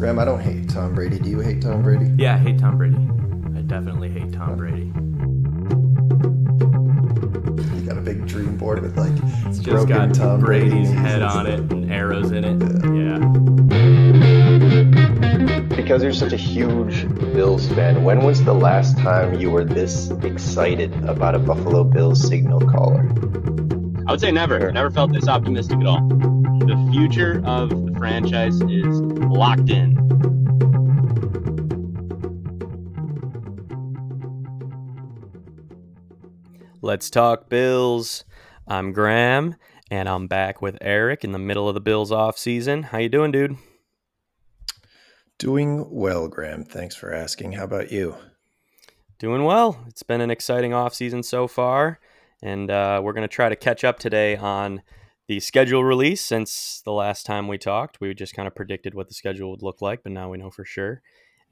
Graham, I don't hate Tom Brady. Do you hate Tom Brady? Yeah, I hate Tom Brady. I definitely hate Tom Brady. You got a big dream board with like it's just got Tom Brady's head on it and arrows in it. Yeah. Because you're such a huge Bills fan, when was the last time you were this excited about a Buffalo Bills signal caller? I would say never. Never felt this optimistic at all. The future of the franchise is locked in. Let's talk Bills. I'm Graham, and I'm back with Eric in the middle of the Bills off season. How you doing, dude? Doing well, Graham. Thanks for asking. How about you? Doing well. It's been an exciting off season so far, and we're going to try to catch up today on the schedule release. Since the last time we talked, we just kind of predicted what the schedule would look like, but now we know for sure.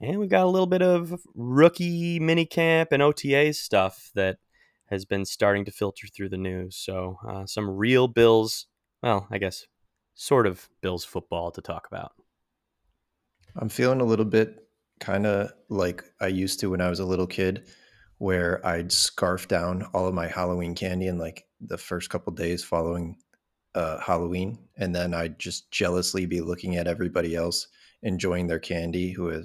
And we've got a little bit of rookie minicamp and OTA stuff that has been starting to filter through the news. So some real Bills, well, I guess sort of Bills football to talk about. I'm feeling a little bit kind of like I used to when I was a little kid, where I'd scarf down all of my Halloween candy in like the first couple days following Halloween, and then I'd just jealously be looking at everybody else enjoying their candy who had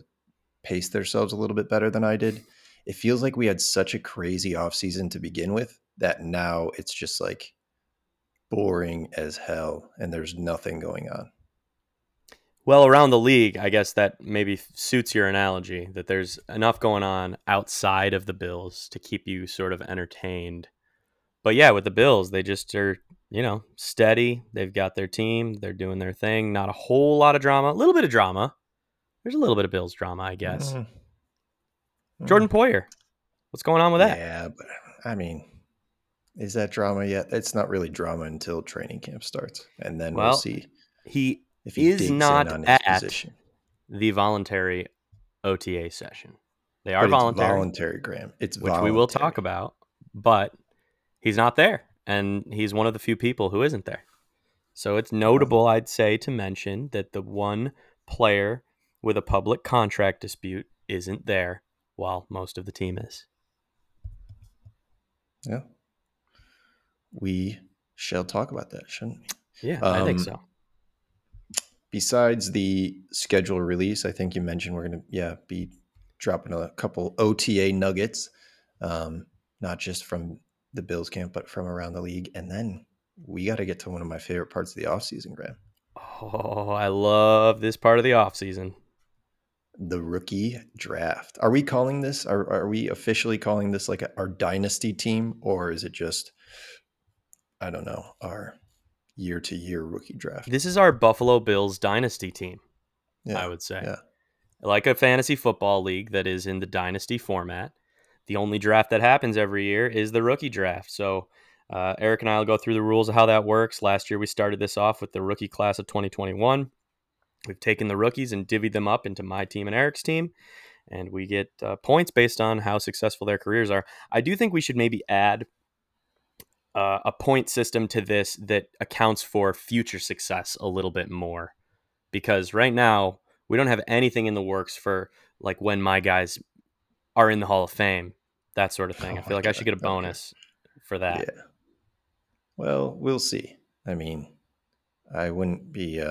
paced themselves a little bit better than I did. It feels like we had such a crazy off season to begin with that now it's just like boring as hell and there's nothing going on. Well, around the league, I guess that maybe suits your analogy, that there's enough going on outside of the Bills to keep you sort of entertained. But yeah, with the Bills, they just are, you know, steady. They've got their team. They're doing their thing. Not a whole lot of drama. A little bit of drama. There's a little bit of Bills drama, I guess. Jordan Poyer. What's going on with that? Yeah, but I mean, is that drama yet? It's not really drama until training camp starts. And then we'll see. He if he is not at position. The voluntary OTA session. They are voluntary. Voluntary, Graham. It's which voluntary. We will talk about, but he's not there. And he's one of the few people who isn't there. So it's notable, I'd say, to mention that the one player with a public contract dispute isn't there while most of the team is. Yeah. We shall talk about that, shouldn't we? Yeah, I think so. Besides the schedule release, I think you mentioned we're going to be dropping a couple OTA nuggets, not just from the Bills camp, but from around the league. And then we got to get to one of my favorite parts of the offseason, Graham. Oh, I love this part of the offseason. The rookie draft. Are we calling this, are we officially calling this like our dynasty team, or is it just, I don't know, our year-to-year rookie draft? This is our Buffalo Bills dynasty team, I would say. Yeah. Like a fantasy football league that is in the dynasty format. The only draft that happens every year is the rookie draft. So Eric and I will go through the rules of how that works. Last year, we started this off with the rookie class of 2021. We've taken the rookies and divvied them up into my team and Eric's team, and we get points based on how successful their careers are. I do think we should maybe add a point system to this that accounts for future success a little bit more, because right now we don't have anything in the works for like when my guys are in the Hall of Fame, that sort of thing. I feel like I should get a bonus for that. Yeah. Well, we'll see. I mean, I wouldn't be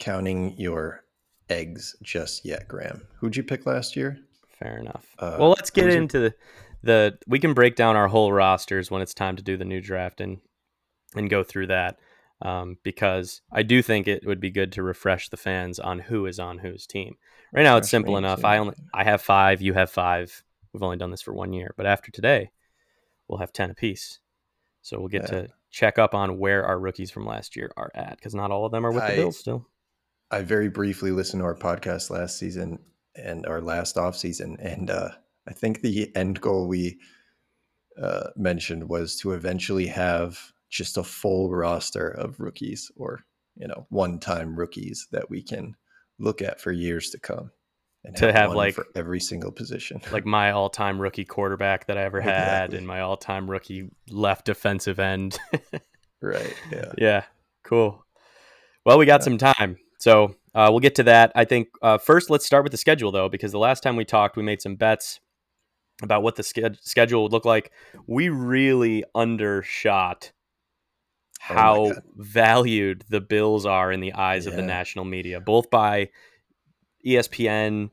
counting your eggs just yet, Graham. Who'd you pick last year? Fair enough. Well, let's get into the we can break down our whole rosters when it's time to do the new draft and go through that, because I do think it would be good to refresh the fans on who is on whose team. Right now, it's simple enough. I have 5. You have 5. We've only done this for 1 year, but after today, we'll have 10 apiece. So we'll get to check up on where our rookies from last year are at, because not all of them are with the Bills still. I very briefly listened to our podcast last season and our last off season, and I think the end goal we mentioned was to eventually have just a full roster of rookies, or one-time rookies that we can look at for years to come, and to have like for every single position, like my all-time rookie quarterback that I ever had, and my all-time rookie left defensive end. Right. Yeah. Cool. Well, we got some time, so We'll get to that. I think first, let's start with the schedule, though, because the last time we talked, we made some bets about what the schedule would look like. We really undershot how valued the Bills are in the eyes of the national media, both by ESPN,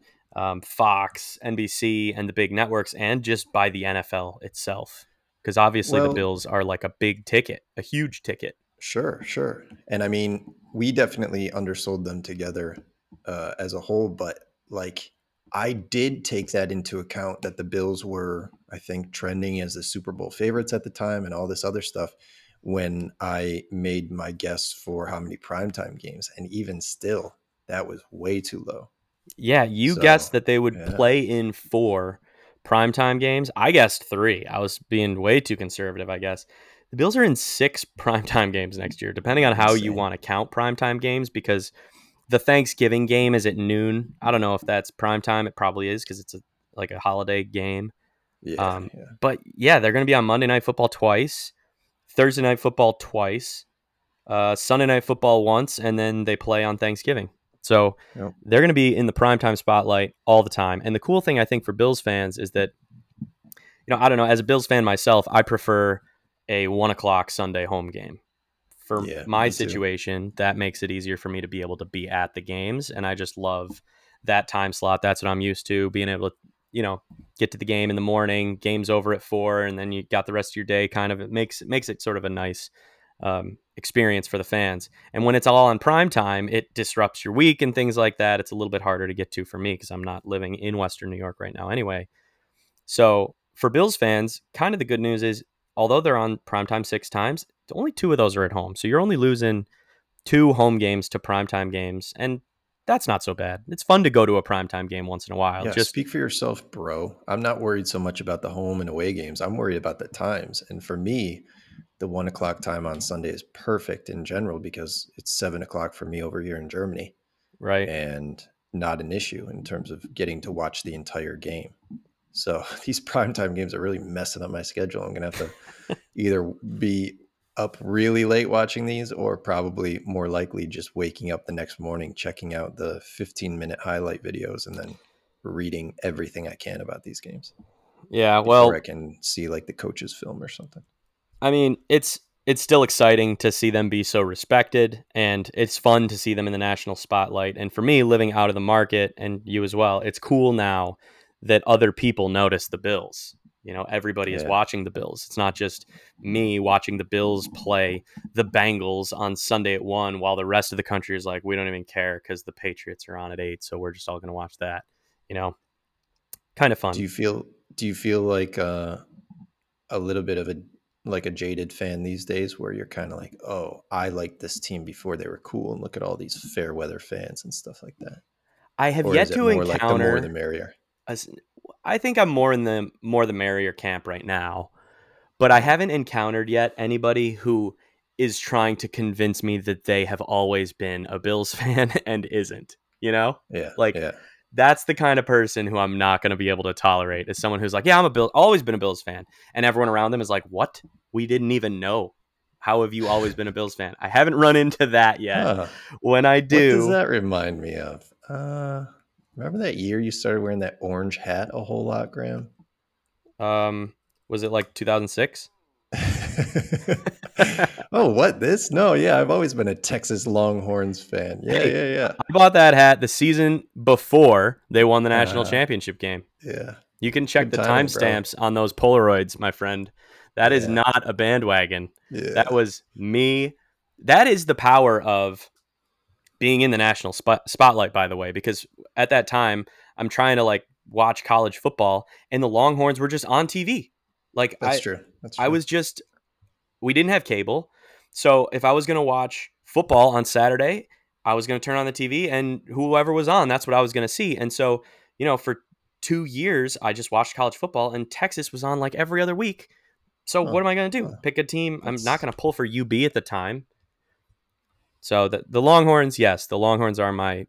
Fox, NBC, and the big networks, and just by the NFL itself. Because obviously the Bills are like a big ticket, a huge ticket. Sure, sure. And I mean, we definitely undersold them together as a whole, but like I did take that into account that the Bills were, I think, trending as the Super Bowl favorites at the time and all this other stuff when I made my guess for how many primetime games. And even still, that was way too low. Yeah, you guessed that they would play in 4 primetime games. I guessed 3. I was being way too conservative, I guess. The Bills are in 6 primetime games next year, depending on how you want to count primetime games, because the Thanksgiving game is at noon. I don't know if that's primetime. It probably is because it's like a holiday game. Yeah, But yeah, they're going to be on Monday Night Football twice, Thursday Night Football twice, Sunday Night Football once, and then they play on Thanksgiving. So they're going to be in the primetime spotlight all the time. And the cool thing, I think, for Bills fans is that, you know, I don't know, as a Bills fan myself, I prefer a 1:00 Sunday home game. For my situation, that makes it easier for me to be able to be at the games. And I just love that time slot. That's what I'm used to, being able to, you know, get to the game in the morning, game's over at 4, and then you got the rest of your day kind of. It makes it sort of a nice experience for the fans. And when it's all on prime time, it disrupts your week and things like that. It's a little bit harder to get to for me because I'm not living in Western New York right now anyway. So for Bills fans, kind of the good news is, although they're on primetime 6 times, only 2 of those are at home. So you're only losing 2 home games to primetime games. And that's not so bad. It's fun to go to a primetime game once in a while. Yeah, just speak for yourself, bro. I'm not worried so much about the home and away games. I'm worried about the times. And for me, the 1:00 time on Sunday is perfect in general because it's 7:00 for me over here in Germany. Right. And not an issue in terms of getting to watch the entire game. So these primetime games are really messing up my schedule. I'm going to have to either be up really late watching these or probably more likely just waking up the next morning, checking out the 15-minute highlight videos and then reading everything I can about these games. Yeah, well, I can see like the coach's film or something. I mean, it's still exciting to see them be so respected, and it's fun to see them in the national spotlight. And for me, living out of the market, and you as well, it's cool now that other people notice the Bills. You know, everybody is watching the Bills. It's not just me watching the Bills play the Bengals on Sunday at 1 while the rest of the country is like, we don't even care because the Patriots are on at 8. So we're just all going to watch that, you know, kind of fun. Do you feel like a little bit of a jaded fan these days where you're kind of like, oh, I liked this team before they were cool. And look at all these fair weather fans and stuff like that. I have yet to encounter like the more the merrier. I think I'm more in the merrier camp right now, but I haven't encountered yet anybody who is trying to convince me that they have always been a Bills fan and isn't, you know? Yeah. Like that's the kind of person who I'm not going to be able to tolerate, is someone who's like, yeah, always been a Bills fan. And everyone around them is like, what? We didn't even know. How have you always been a Bills fan? I haven't run into that yet. When I do. What does that remind me of? Remember that year you started wearing that orange hat a whole lot, Graham? Was it like 2006? Oh, what, this? No, yeah, I've always been a Texas Longhorns fan. Yeah, yeah. I bought that hat the season before they won the national championship game. Yeah. You can check the timestamps on those Polaroids, my friend. That is not a bandwagon. Yeah. That was me. That is the power of being in the national spotlight, by the way, because at that time I'm trying to like watch college football and the Longhorns were just on TV. Like That's true. I was just, we didn't have cable. So if I was going to watch football on Saturday, I was going to turn on the TV and whoever was on, that's what I was going to see. And so, you know, for 2 years, I just watched college football and Texas was on like every other week. So what am I going to do? Pick a team. I'm not going to pull for UB at the time. So the Longhorns, yes, the Longhorns are my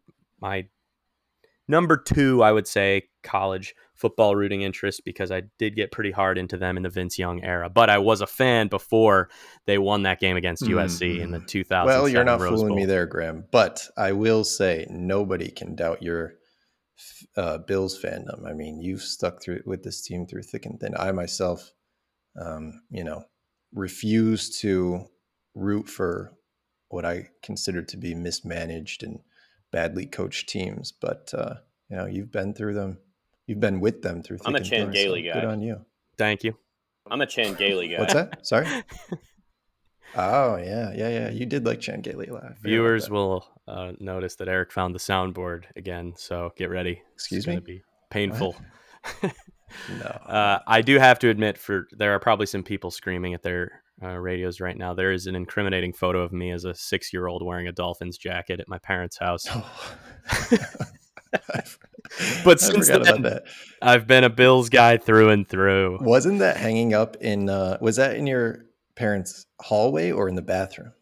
number 2, I would say, college football rooting interest because I did get pretty hard into them in the Vince Young era. But I was a fan before they won that game against USC in the 2007 Rose Bowl. Well, you're not fooling me there, Graham. But I will say nobody can doubt your Bills fandom. I mean, you've stuck through with this team through thick and thin. I myself, refuse to root for what I consider to be mismanaged and badly coached teams, but you've been through them. You've been with them through. I'm a Chan Gailey guy. Good on you. Thank you. I'm a Chan Gailey guy. What's that? Sorry. Oh yeah. You did like Chan Gailey live. Viewers will notice that Eric found the soundboard again, so get ready. Excuse me. It's going to be painful. No. I do have to admit, there are probably some people screaming at their radios right now. There is an incriminating photo of me as a 6-year-old wearing a Dolphins jacket at my parents' house. Oh. But since then, I've been a Bills guy through and through. Wasn't that hanging up in? Was that in your parents' hallway or in the bathroom?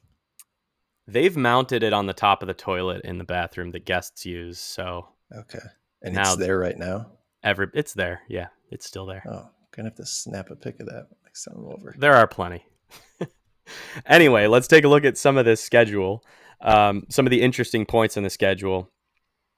They've mounted it on the top of the toilet in the bathroom that guests use. So okay, and it's there right now. It's there, yeah, it's still there. Oh, gonna have to snap a pic of that next time I'm over. There are plenty. Anyway, let's take a look at some of this schedule, some of the interesting points in the schedule.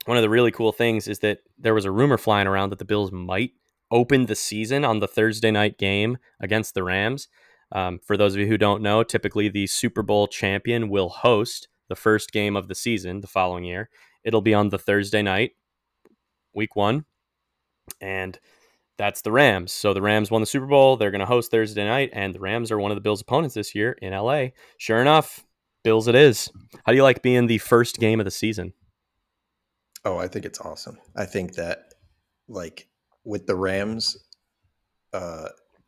One of the really cool things is that there was a rumor flying around that the Bills might open the season on the Thursday night game against the Rams. For those of you who don't know, typically the Super Bowl champion will host the first game of the season the following year. It'll be on the Thursday night, week one, and that's the Rams. So the Rams won the Super Bowl. They're going to host Thursday night, and the Rams are one of the Bills' opponents this year in LA. Sure enough, Bills it is. How do you like being the first game of the season? Oh, I think it's awesome. I think that, like, with the Rams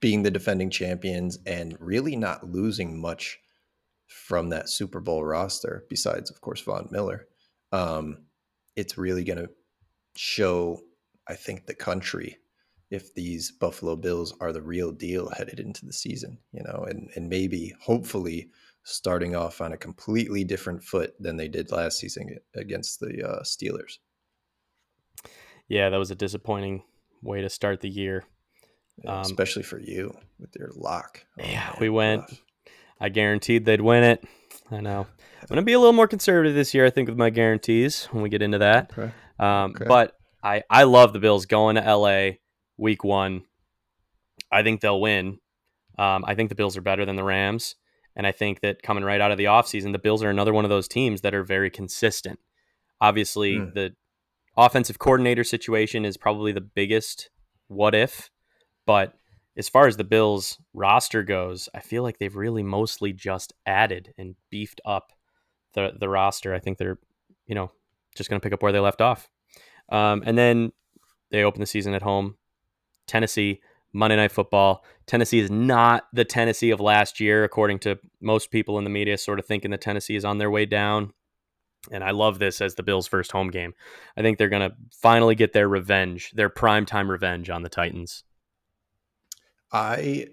being the defending champions and really not losing much from that Super Bowl roster, besides, of course, Von Miller, it's really going to show, I think, the country if these Buffalo Bills are the real deal headed into the season, and maybe hopefully starting off on a completely different foot than they did last season against the Steelers. Yeah, that was a disappointing way to start the year. Especially for you with your lock. Oh, yeah, man, we went. Rough. I guaranteed they'd win it. I know. I'm going to be a little more conservative this year, I think, with my guarantees when we get into that. Okay. But I love the Bills going to L.A., week one. I think they'll win. I think the Bills are better than the Rams. And I think that coming right out of the offseason, the Bills are another one of those teams that are very consistent. Obviously, the offensive coordinator situation is probably the biggest what if. But as far as the Bills roster goes, I feel like they've really mostly just added and beefed up the roster. I think they're, just going to pick up where they left off. And then they open the season at home. Tennessee, Monday Night Football. Tennessee is not the Tennessee of last year, according to most people in the media, sort of thinking that Tennessee is on their way down. And I love this as the Bills' first home game. I think they're going to finally get their revenge, their primetime revenge on the Titans. I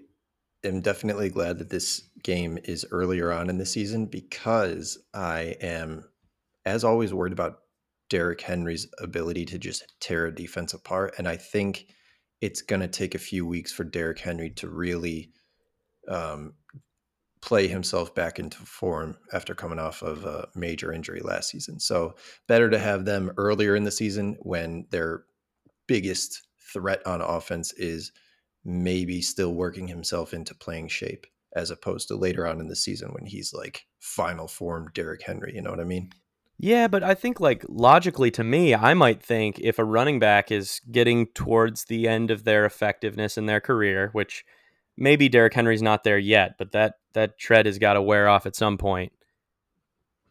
am definitely glad that this game is earlier on in the season because I am, as always, worried about Derrick Henry's ability to just tear a defense apart. And I think it's going to take a few weeks for Derrick Henry to really play himself back into form after coming off of a major injury last season. So better to have them earlier in the season when their biggest threat on offense is maybe still working himself into playing shape, as opposed to later on in the season when he's like final form Derrick Henry. You know what I mean? Yeah, but I think, like, logically to me, I might think if a running back is getting towards the end of their effectiveness in their career, which maybe Derrick Henry's not there yet, but that tread has got to wear off at some point.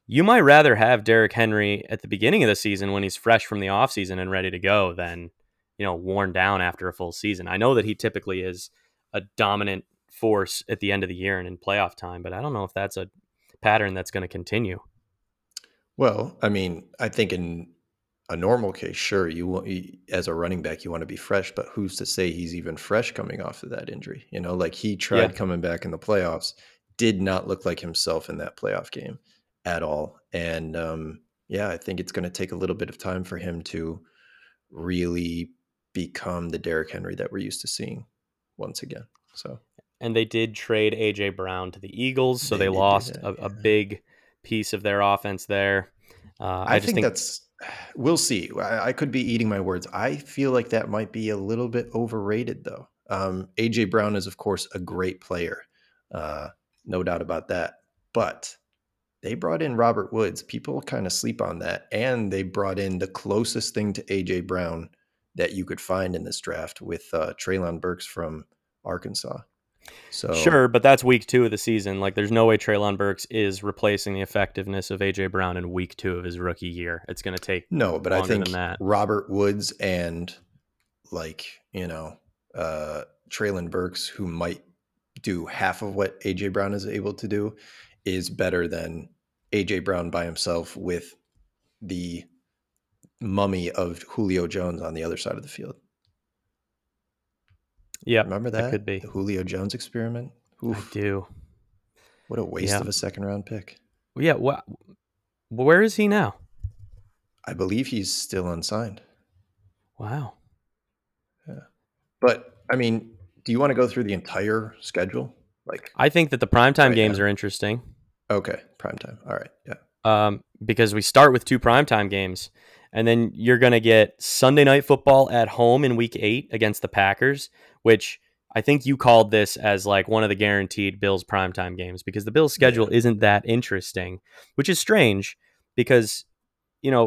You might rather have Derrick Henry at the beginning of the season when he's fresh from the offseason and ready to go than, worn down after a full season. I know that he typically is a dominant force at the end of the year and in playoff time, but I don't know if that's a pattern that's going to continue. Well, I mean, I think in a normal case, sure, as a running back, you want to be fresh, but who's to say he's even fresh coming off of that injury? Like he tried coming back in the playoffs, did not look like himself in that playoff game at all. And I think it's going to take a little bit of time for him to really become the Derrick Henry that we're used to seeing once again. So, and they did trade A.J. Brown to the Eagles, so they lost a big piece of their offense there. I just think that's, we'll see. I could be eating my words. I feel like that might be a little bit overrated, though. A.J. Brown is, of course, a great player. No doubt about that. But they brought in Robert Woods. People kind of sleep on that. And they brought in the closest thing to A.J. Brown that you could find in this draft with Traylon Burks from Arkansas. So sure, but that's week 2 of the season. Like, there's no way Traylon Burks is replacing the effectiveness of A.J. Brown in week 2 of his rookie year. It's going to take but I think Robert Woods and Traylon Burks, who might do half of what A.J. Brown is able to do, is better than A.J. Brown by himself with the mummy of Julio Jones on the other side of the field. Yeah, remember that could be the Julio Jones experiment. Oof. I do. What a waste of a second-round pick. Yeah, where is he now? I believe he's still unsigned. Wow. Yeah, but I mean, do you want to go through the entire schedule? I think that the primetime games are interesting. Okay, primetime. All right, yeah. Because we start with 2 primetime games, and then you're going to get Sunday Night Football at home in week 8 against the Packers, which I think you called this as like one of the guaranteed Bills primetime games because the Bills schedule isn't that interesting, which is strange because,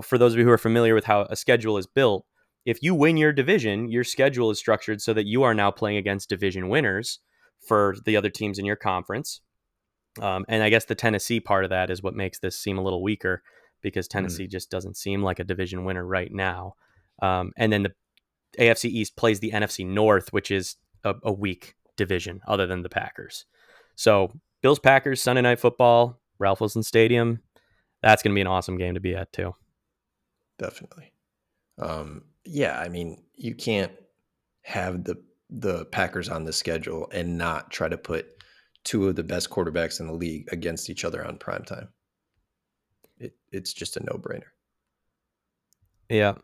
for those of you who are familiar with how a schedule is built, if you win your division, your schedule is structured so that you are now playing against division winners for the other teams in your conference. And I guess the Tennessee part of that is what makes this seem a little weaker because Tennessee just doesn't seem like a division winner right now. And then the AFC East plays the NFC North, which is a weak division other than the Packers. So Bills, Packers, Sunday Night Football, Ralph Wilson Stadium. That's going to be an awesome game to be at too. Definitely. Yeah. I mean, you can't have the Packers on the schedule and not try to put 2 of the best quarterbacks in the league against each other on primetime. It's just a no-brainer. Yeah.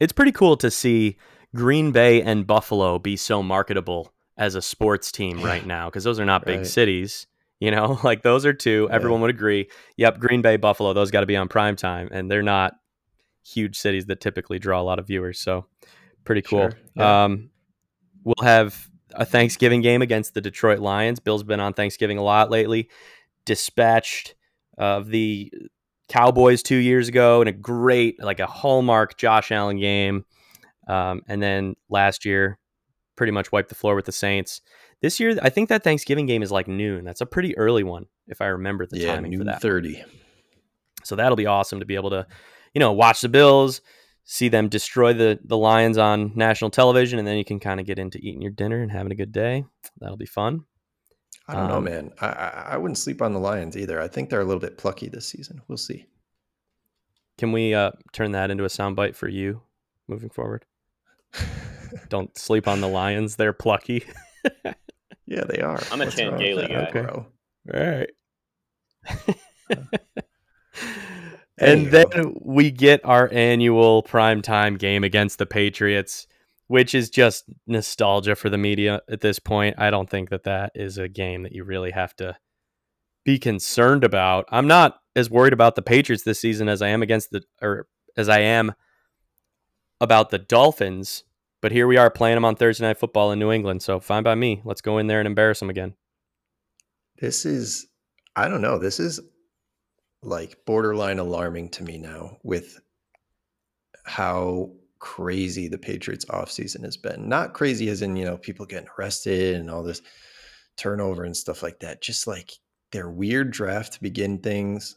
It's pretty cool to see Green Bay and Buffalo be so marketable as a sports team right now, because those are not big cities. Those are 2. Everyone would agree. Yep, Green Bay, Buffalo, those got to be on primetime, and they're not huge cities that typically draw a lot of viewers. So pretty cool. Sure. Yeah. We'll have a Thanksgiving game against the Detroit Lions. Bill's been on Thanksgiving a lot lately. Dispatched of the Cowboys 2 years ago in a great, a hallmark Josh Allen game. And then last year, pretty much wiped the floor with the Saints. This year, I think that Thanksgiving game is noon. That's a pretty early one, if I remember the timing for that. Yeah, 30. So that'll be awesome to be able to, watch the Bills, see them destroy the Lions on national television, and then you can kind of get into eating your dinner and having a good day. That'll be fun. I don't know, man. I wouldn't sleep on the Lions either. I think they're a little bit plucky this season. We'll see. Can we turn that into a soundbite for you moving forward? Don't sleep on the Lions. They're plucky. Yeah, they are. I'm a Chan Gailey guy. Okay. Bro. All right. And then we get our annual primetime game against the Patriots, which is just nostalgia for the media at this point. I don't think that is a game that you really have to be concerned about. I'm not as worried about the Patriots this season as I am about the Dolphins, but here we are playing them on Thursday Night Football in New England, so fine by me. Let's go in there and embarrass them again. This is borderline alarming to me now with how crazy the Patriots offseason has been. Not crazy as in, people getting arrested and all this turnover and stuff like that. Just their weird draft to begin things.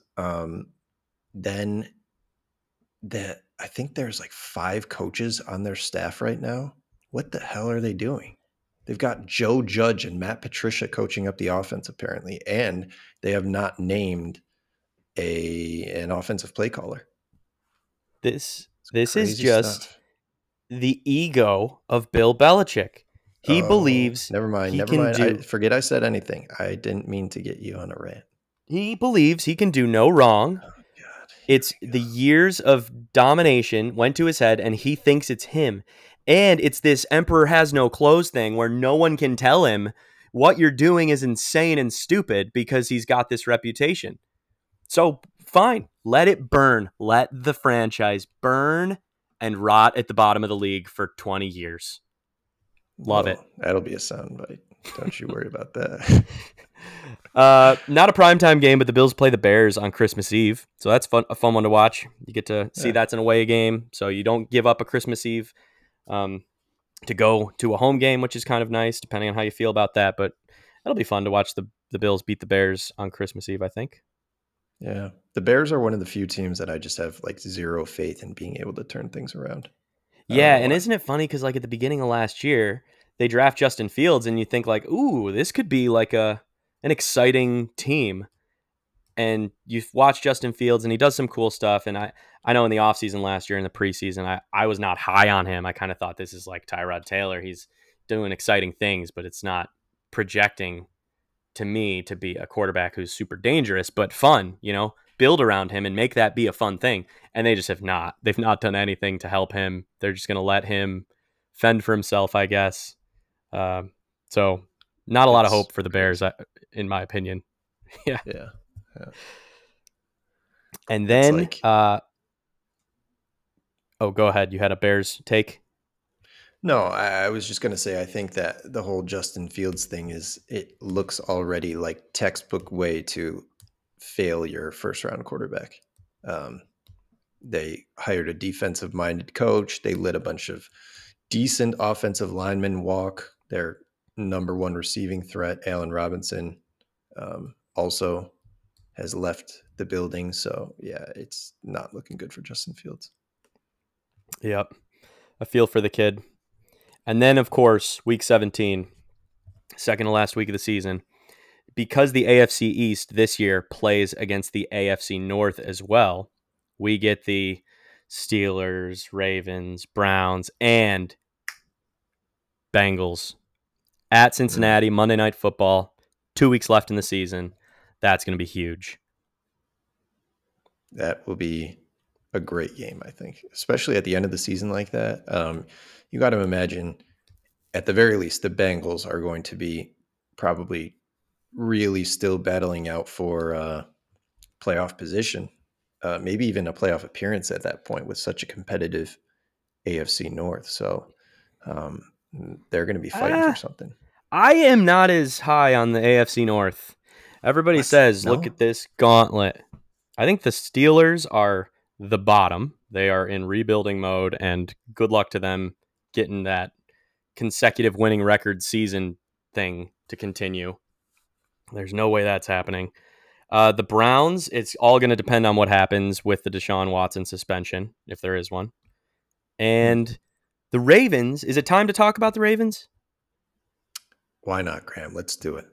Then that I think there's 5 coaches on their staff right now. What the hell are they doing? They've got Joe Judge and Matt Patricia coaching up the offense apparently, and they have not named an offensive play caller. This is just stuff. The ego of Bill Belichick. He believes. Never mind. Forget I said anything. I didn't mean to get you on a rant. He believes he can do no wrong. Oh, God. It's the years of domination went to his head, and he thinks it's him. And it's this emperor has no clothes thing where no one can tell him what you're doing is insane and stupid because he's got this reputation. So fine, let it burn. Let the franchise burn and rot at the bottom of the league for 20 years. Love it. That'll be a soundbite. Don't you worry about that. Not a primetime game, but the Bills play the Bears on Christmas Eve. So that's a fun one to watch. You get to see that's an away game. So you don't give up a Christmas Eve to go to a home game, which is kind of nice, depending on how you feel about that. But it'll be fun to watch the Bills beat the Bears on Christmas Eve, I think. Yeah. The Bears are one of the few teams that I just have like zero faith in being able to turn things around. Yeah. And isn't it funny? Because like at the beginning of last year, they draft Justin Fields and you think like, ooh, this could be like an exciting team. And you've watched Justin Fields and he does some cool stuff. And I know in the offseason last year in the preseason, I was not high on him. I kind of thought this is like Tyrod Taylor. He's doing exciting things, but it's not projecting to me to be a quarterback who's super dangerous, but fun, you know, build around him and make that be a fun thing. And they just have not. They've not done anything to help him. They're just going to let him fend for himself, I guess. So not a lot of hope for the Bears, in my opinion. Yeah. And then, go ahead. You had a Bears take? No, I was just going to say, I think that the whole Justin Fields thing is, it looks already like textbook way to fail your first round quarterback. They hired a defensive minded coach. They let a bunch of decent offensive linemen walk. Their number one receiving threat, Allen Robinson, also has left the building. So yeah, it's not looking good for Justin Fields. Yep. I feel for the kid. And then, of course, week 17, second to last week of the season, because the AFC East this year plays against the AFC North as well, we get the Steelers, Ravens, Browns, and Bengals at Cincinnati, Monday Night Football, 2 weeks left in the season. That's going to be huge. That will be a great game, I think, especially at the end of the season like that. You got to imagine, at the very least, the Bengals are going to be probably really still battling out for playoff position, maybe even a playoff appearance at that point with such a competitive AFC North. So they're going to be fighting for something. I am not as high on the AFC North. Everybody says, look at this gauntlet. I think the Steelers are the bottom. They are in rebuilding mode, and good luck to them getting that consecutive winning record season thing to continue. There's no way that's happening. The Browns, it's all going to depend on what happens with the Deshaun Watson suspension, if there is one. And the Ravens, is it time to talk about the Ravens? Why not, Graham? Let's do it.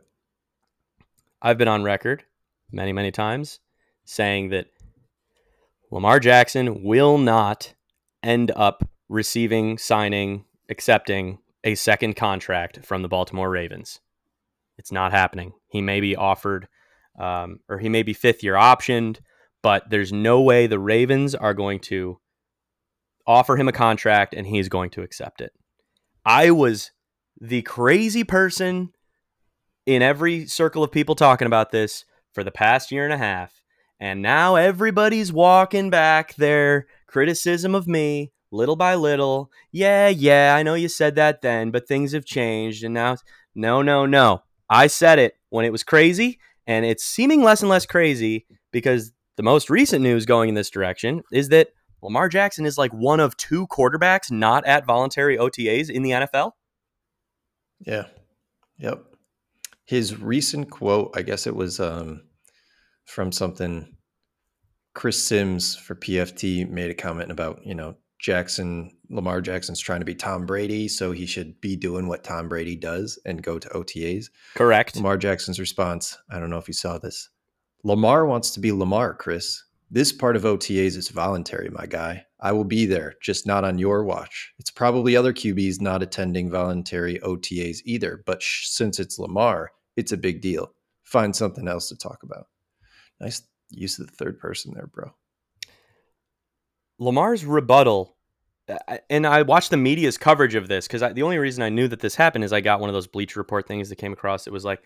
I've been on record many, many times saying that Lamar Jackson will not end up receiving, signing, accepting a second contract from the Baltimore Ravens. It's not happening. He may be offered, or he may be fifth-year optioned, but there's no way the Ravens are going to offer him a contract and he's going to accept it. I was the crazy person in every circle of people talking about this for the past year and a half, and now everybody's walking back their criticism of me little by little. Yeah, I know you said that then, but things have changed, and now, no. I said it when it was crazy, and it's seeming less and less crazy because the most recent news going in this direction is that Lamar Jackson is like one of two quarterbacks not at voluntary OTAs in the NFL. Yeah. Yep. His recent quote, I guess it was from something, Chris Sims for PFT made a comment about, Lamar Jackson's trying to be Tom Brady, so he should be doing what Tom Brady does and go to OTAs. Correct. Lamar Jackson's response, I don't know if you saw this. Lamar wants to be Lamar, Chris. This part of OTAs is voluntary, my guy. I will be there, just not on your watch. It's probably other QBs not attending voluntary OTAs either, but since it's Lamar, it's a big deal. Find something else to talk about. Nice use of the third person there, bro. Lamar's rebuttal and I watched the media's coverage of this, because the only reason I knew that this happened is I got one of those Bleacher Report things that came across. It was like,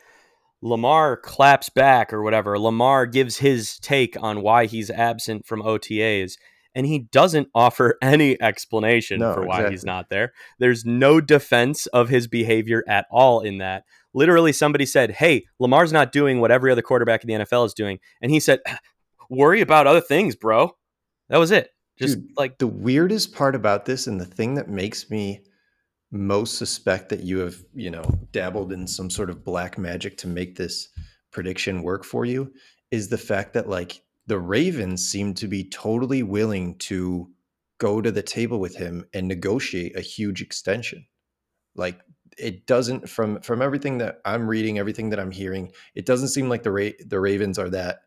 Lamar claps back or whatever. Lamar gives his take on why he's absent from OTAs, and he doesn't offer any explanation for why he's not there. There's no defense of his behavior at all in that. Literally, somebody said, hey, Lamar's not doing what every other quarterback in the NFL is doing. And he said, worry about other things, bro. That was it. Just dude, like the weirdest part about this, and the thing that makes me most suspect that you have, you know, dabbled in some sort of black magic to make this prediction work for you, is the fact that like the Ravens seem to be totally willing to go to the table with him and negotiate a huge extension. Like it doesn't, from everything that I'm reading, everything that I'm hearing, it doesn't seem like the Ravens are that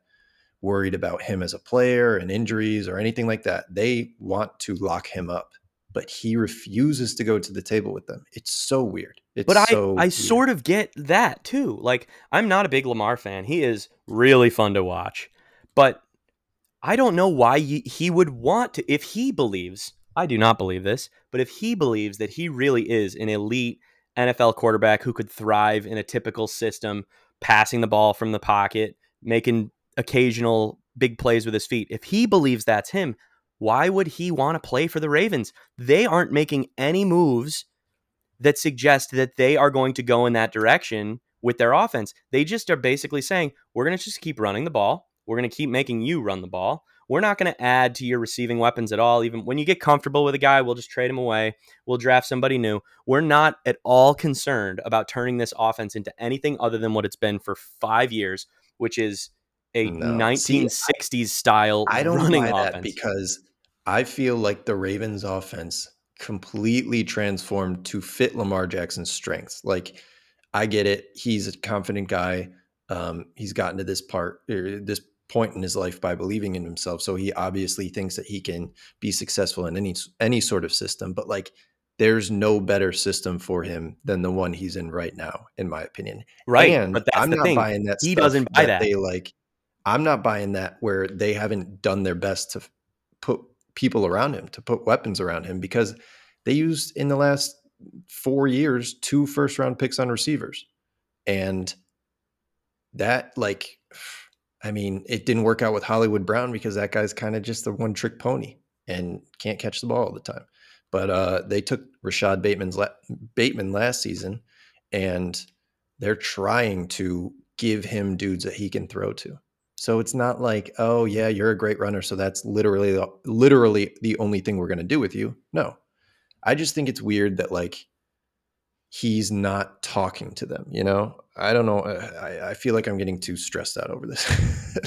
worried about him as a player and injuries or anything like that. They want to lock him up, but he refuses to go to the table with them. It's so weird. I sort of get that too. Like I'm not a big Lamar fan. He is really fun to watch, but I don't know why he would want to, if he believes, I do not believe this, but if he believes that he really is an elite NFL quarterback who could thrive in a typical system, passing the ball from the pocket, making occasional big plays with his feet. If he believes that's him, why would he want to play for the Ravens? They aren't making any moves that suggest that they are going to go in that direction with their offense. They just are basically saying, we're going to just keep running the ball. We're going to keep making you run the ball. We're not going to add to your receiving weapons at all. Even when you get comfortable with a guy, we'll just trade him away. We'll draft somebody new. We're not at all concerned about turning this offense into anything other than what it's been for 5 years, which is a 1960s style running offense. I don't buy that, because I feel like the Ravens offense completely transformed to fit Lamar Jackson's strengths. Like, I get it. He's a confident guy. He's gotten to this point in his life by believing in himself. So he obviously thinks that he can be successful in any sort of system. But like, there's no better system for him than the one he's in right now, in my opinion. Right. And but that's the thing. Buying that. He doesn't buy that. I'm not buying that, where they haven't done their best to put people around him, to put weapons around him, because they used in the last 4 years 2 first-round picks on receivers. And that, like, I mean, it didn't work out with Hollywood Brown because that guy's kind of just the one-trick pony and can't catch the ball all the time. But they took Rashad Bateman last season, and they're trying to give him dudes that he can throw to. So it's not like, oh, yeah, you're a great runner, so that's literally the only thing we're going to do with you. No, I just think it's weird that, like, he's not talking to them, you know? I don't know. I feel like I'm getting too stressed out over this.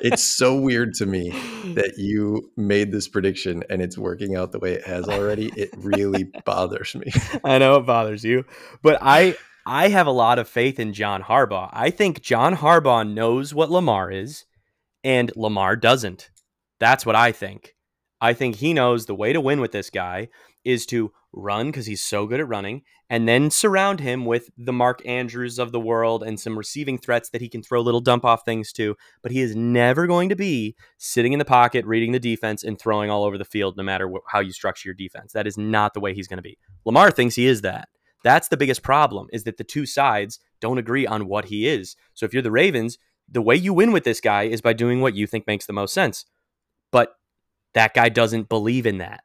It's so weird to me that you made this prediction and it's working out the way it has already. It really bothers me. I know it bothers you, but I have a lot of faith in John Harbaugh. I think John Harbaugh knows what Lamar is, and Lamar doesn't. That's what I think. I think he knows the way to win with this guy is to run, because he's so good at running, and then surround him with the Mark Andrews of the world and some receiving threats that he can throw little dump-off things to, but he is never going to be sitting in the pocket, reading the defense, and throwing all over the field no matter how you structure your defense. That is not the way he's going to be. Lamar thinks he is that. That's the biggest problem, is that the two sides don't agree on what he is. So if you're the Ravens, the way you win with this guy is by doing what you think makes the most sense. But that guy doesn't believe in that.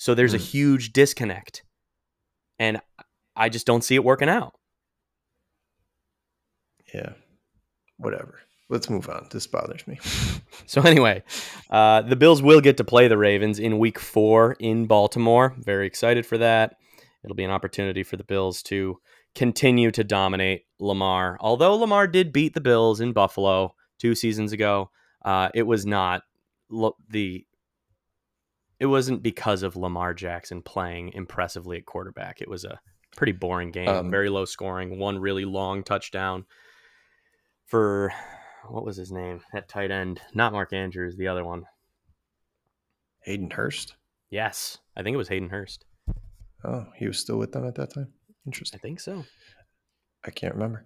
So there's a huge disconnect. And I just don't see it working out. Yeah, whatever. Let's move on. This bothers me. So anyway, the Bills will get to play the Ravens in week 4 in Baltimore. Very excited for that. It'll be an opportunity for the Bills to continue to dominate Lamar. Although Lamar did beat the Bills in Buffalo 2 seasons ago, it was not it wasn't because of Lamar Jackson playing impressively at quarterback. It was a pretty boring game, very low scoring, one really long touchdown for, what was his name? That tight end, not Mark Andrews, the other one. Hayden Hurst? Yes, I think it was Hayden Hurst. Oh, he was still with them at that time? Interesting. I think so. I can't remember.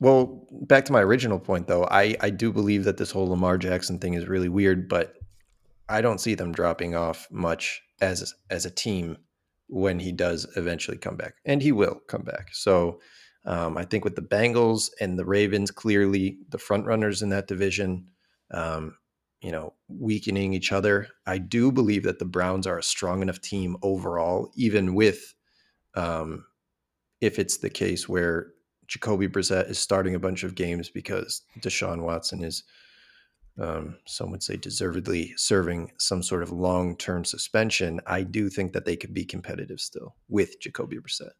Well, back to my original point, though. I do believe that this whole Lamar Jackson thing is really weird, but I don't see them dropping off much as a team when he does eventually come back, and he will come back. So I think with the Bengals and the Ravens, clearly the front runners in that division, weakening each other, I do believe that the Browns are a strong enough team overall, even with if it's the case where Jacoby Brissett is starting a bunch of games because Deshaun Watson is, some would say deservedly, serving some sort of long-term suspension. I do think that they could be competitive still with Jacoby Brissett.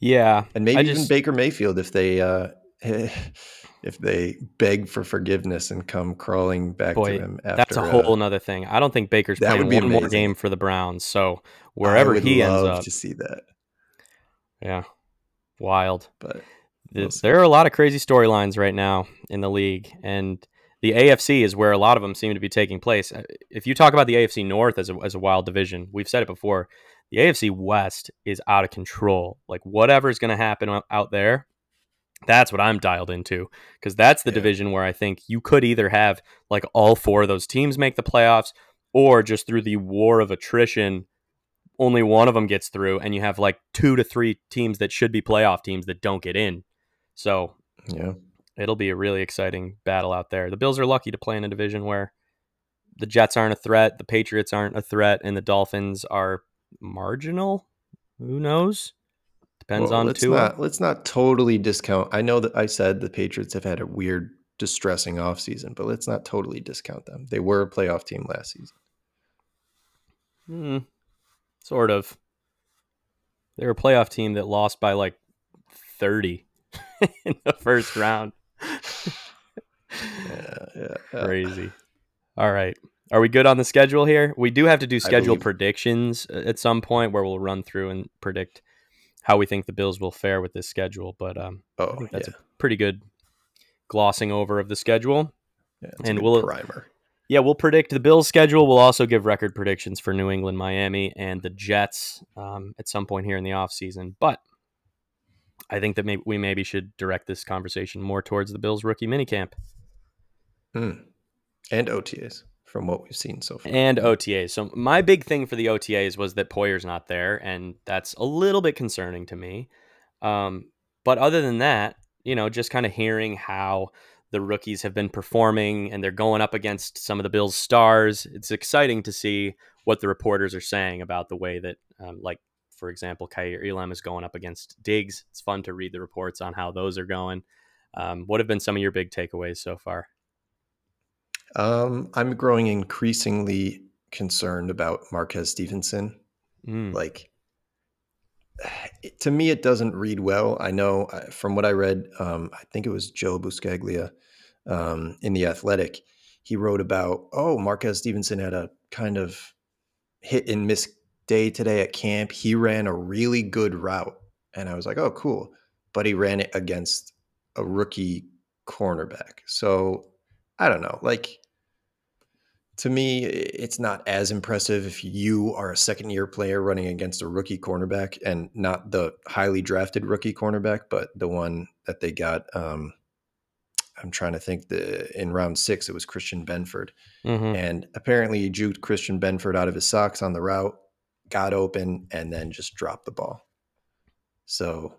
Yeah. And maybe even Baker Mayfield, if they beg for forgiveness and come crawling back to him. That's a whole nother thing. I don't think Baker's playing one more game for the Browns. So wherever he ends up, I would love to see that. Yeah. Wild. But there are a lot of crazy storylines right now in the league, and the AFC is where a lot of them seem to be taking place. If you talk about the AFC North as a wild division, we've said it before, the AFC West is out of control. Like, whatever's going to happen out there, that's what I'm dialed into, because that's the division where I think you could either have like all four of those teams make the playoffs, or just through the war of attrition, only one of them gets through, and you have like 2 to 3 teams that should be playoff teams that don't get in. So it'll be a really exciting battle out there. The Bills are lucky to play in a division where the Jets aren't a threat, the Patriots aren't a threat, and the Dolphins are marginal. Who knows? Depends on Tua. Let's not totally discount. I know that I said the Patriots have had a weird, distressing offseason, but let's not totally discount them. They were a playoff team last season. Sort of. They were a playoff team that lost by like 30 in the first round. Yeah. Crazy. All right. Are we good on the schedule here? We do have to do schedule predictions at some point where we'll run through and predict how we think the Bills will fare with this schedule. But I think that's a pretty good glossing over of the schedule. Yeah, and we'll primer. Yeah, we'll predict the Bills' schedule. We'll also give record predictions for New England, Miami, and the Jets at some point here in the offseason. But I think that we maybe should direct this conversation more towards the Bills' rookie minicamp. And OTAs, from what we've seen so far. And OTAs. So my big thing for the OTAs was that Poyer's not there, and that's a little bit concerning to me. But other than that, just kind of hearing how the rookies have been performing, and they're going up against some of the Bills' stars. It's exciting to see what the reporters are saying about the way that, for example, Kyler Elam is going up against Diggs. It's fun to read the reports on how those are going. What have been some of your big takeaways so far? I'm growing increasingly concerned about Marquez Stevenson. To me, it doesn't read well. I know from what I read, I think it was Joe Buscaglia in The Athletic. He wrote about, Marquez Stevenson had a kind of hit and miss day today at camp. He ran a really good route. And I was like, oh, cool. But he ran it against a rookie cornerback. So I don't know. To me, it's not as impressive if you are a second-year player running against a rookie cornerback, and not the highly drafted rookie cornerback, but the one that they got. I'm trying to think. In round 6, it was Christian Benford. And apparently he juked Christian Benford out of his socks on the route, got open, and then just dropped the ball. So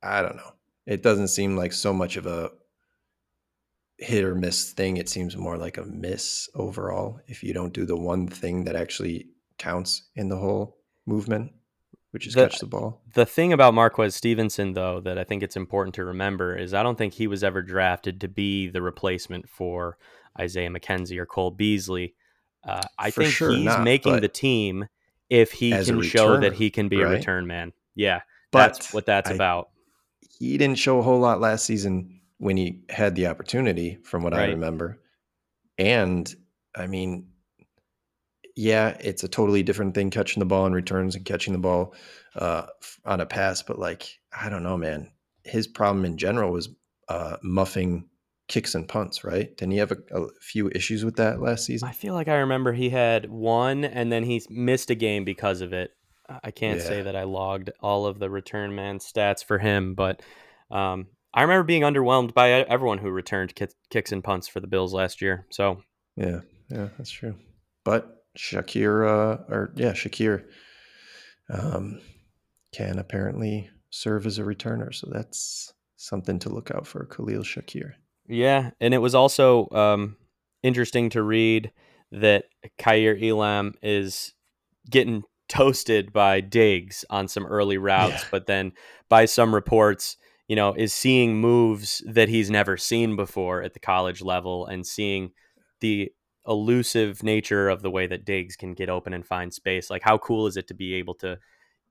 I don't know. It doesn't seem like so much of a hit or miss thing. It seems more like a miss overall if you don't do the one thing that actually counts in the whole movement, which is catch the ball. The thing about Marquez Stevenson, though, that I think it's important to remember is I don't think he was ever drafted to be the replacement for Isaiah McKenzie or Cole Beasley. I think he's making the team if he can show that he can be a return man. Yeah, that's what that's about. He didn't show a whole lot last season when he had the opportunity, from what I remember. And I mean, it's a totally different thing catching the ball in returns and catching the ball on a pass. But I don't know, man, his problem in general was muffing kicks and punts, right? Didn't he have a few issues with that last season? I feel like I remember he had one, and then he missed a game because of it. I can't say that I logged all of the return man stats for him, but I remember being underwhelmed by everyone who returned kicks and punts for the Bills last year. So, yeah, that's true. But Shakir can apparently serve as a returner. So that's something to look out for, Khalil Shakir. Yeah, and it was also interesting to read that Kyler Elam is getting toasted by Diggs on some early routes, but then by some reports, you know, is seeing moves that he's never seen before at the college level and seeing the elusive nature of the way that Diggs can get open and find space. Like, how cool is it to be able to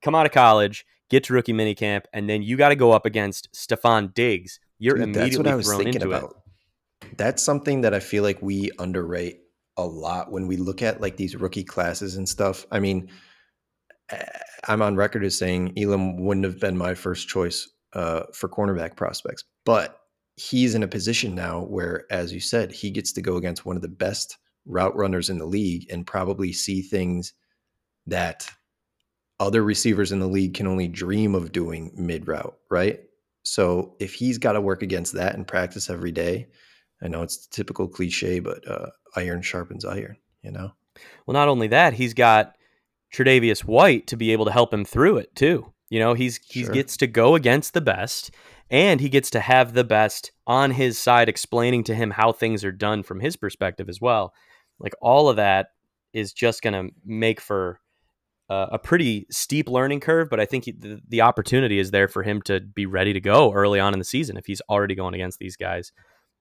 come out of college, get to rookie minicamp, and then you got to go up against Stephon Diggs. You're immediately thrown into it. That's something that I feel like we underrate a lot when we look at like these rookie classes and stuff. I mean, I'm on record as saying Elam wouldn't have been my first choice for cornerback prospects, but he's in a position now where, as you said, he gets to go against one of the best route runners in the league and probably see things that other receivers in the league can only dream of doing mid route, right? So if he's got to work against that and practice every day, I know it's the typical cliche, but iron sharpens iron, you know? Well, not only that, he's got Tre'Davious White to be able to help him through it too. You know, he gets to go against the best, and he gets to have the best on his side explaining to him how things are done from his perspective as well. Like, all of that is just going to make for a pretty steep learning curve, but I think the opportunity is there for him to be ready to go early on in the season if he's already going against these guys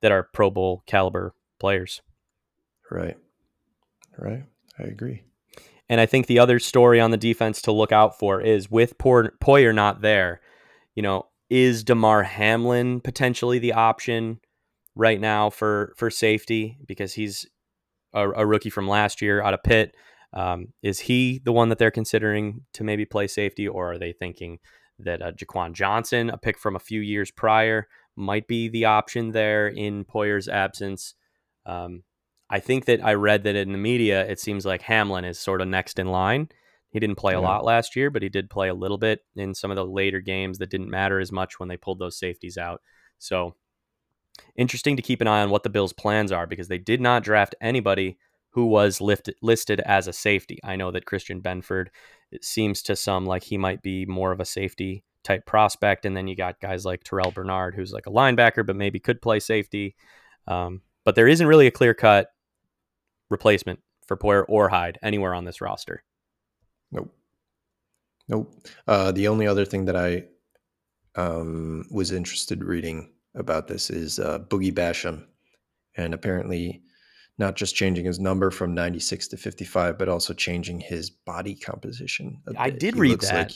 that are Pro Bowl caliber players. Right. I agree. And I think the other story on the defense to look out for is, with Poyer not there, you know, is Damar Hamlin potentially the option right now for safety? Because he's a rookie from last year out of Pitt. Is he the one that they're considering to maybe play safety, or are they thinking that Jaquan Johnson, a pick from a few years prior, might be the option there in Poyer's absence? I think that I read that in the media, it seems like Hamlin is sort of next in line. He didn't play a lot last year, but he did play a little bit in some of the later games that didn't matter as much when they pulled those safeties out. So interesting to keep an eye on what the Bills' plans are, because they did not draft anybody who was listed as a safety. I know that Christian Benford, it seems to some like he might be more of a safety type prospect. And then you got guys like Terrell Bernard, who's like a linebacker, but maybe could play safety. But there isn't really a clear-cut replacement for Poyer or Hyde anywhere on this roster. Nope. The only other thing that I was interested reading about this is Boogie Basham, and apparently not just changing his number from 96 to 55, but also changing his body composition. I did read that. Like,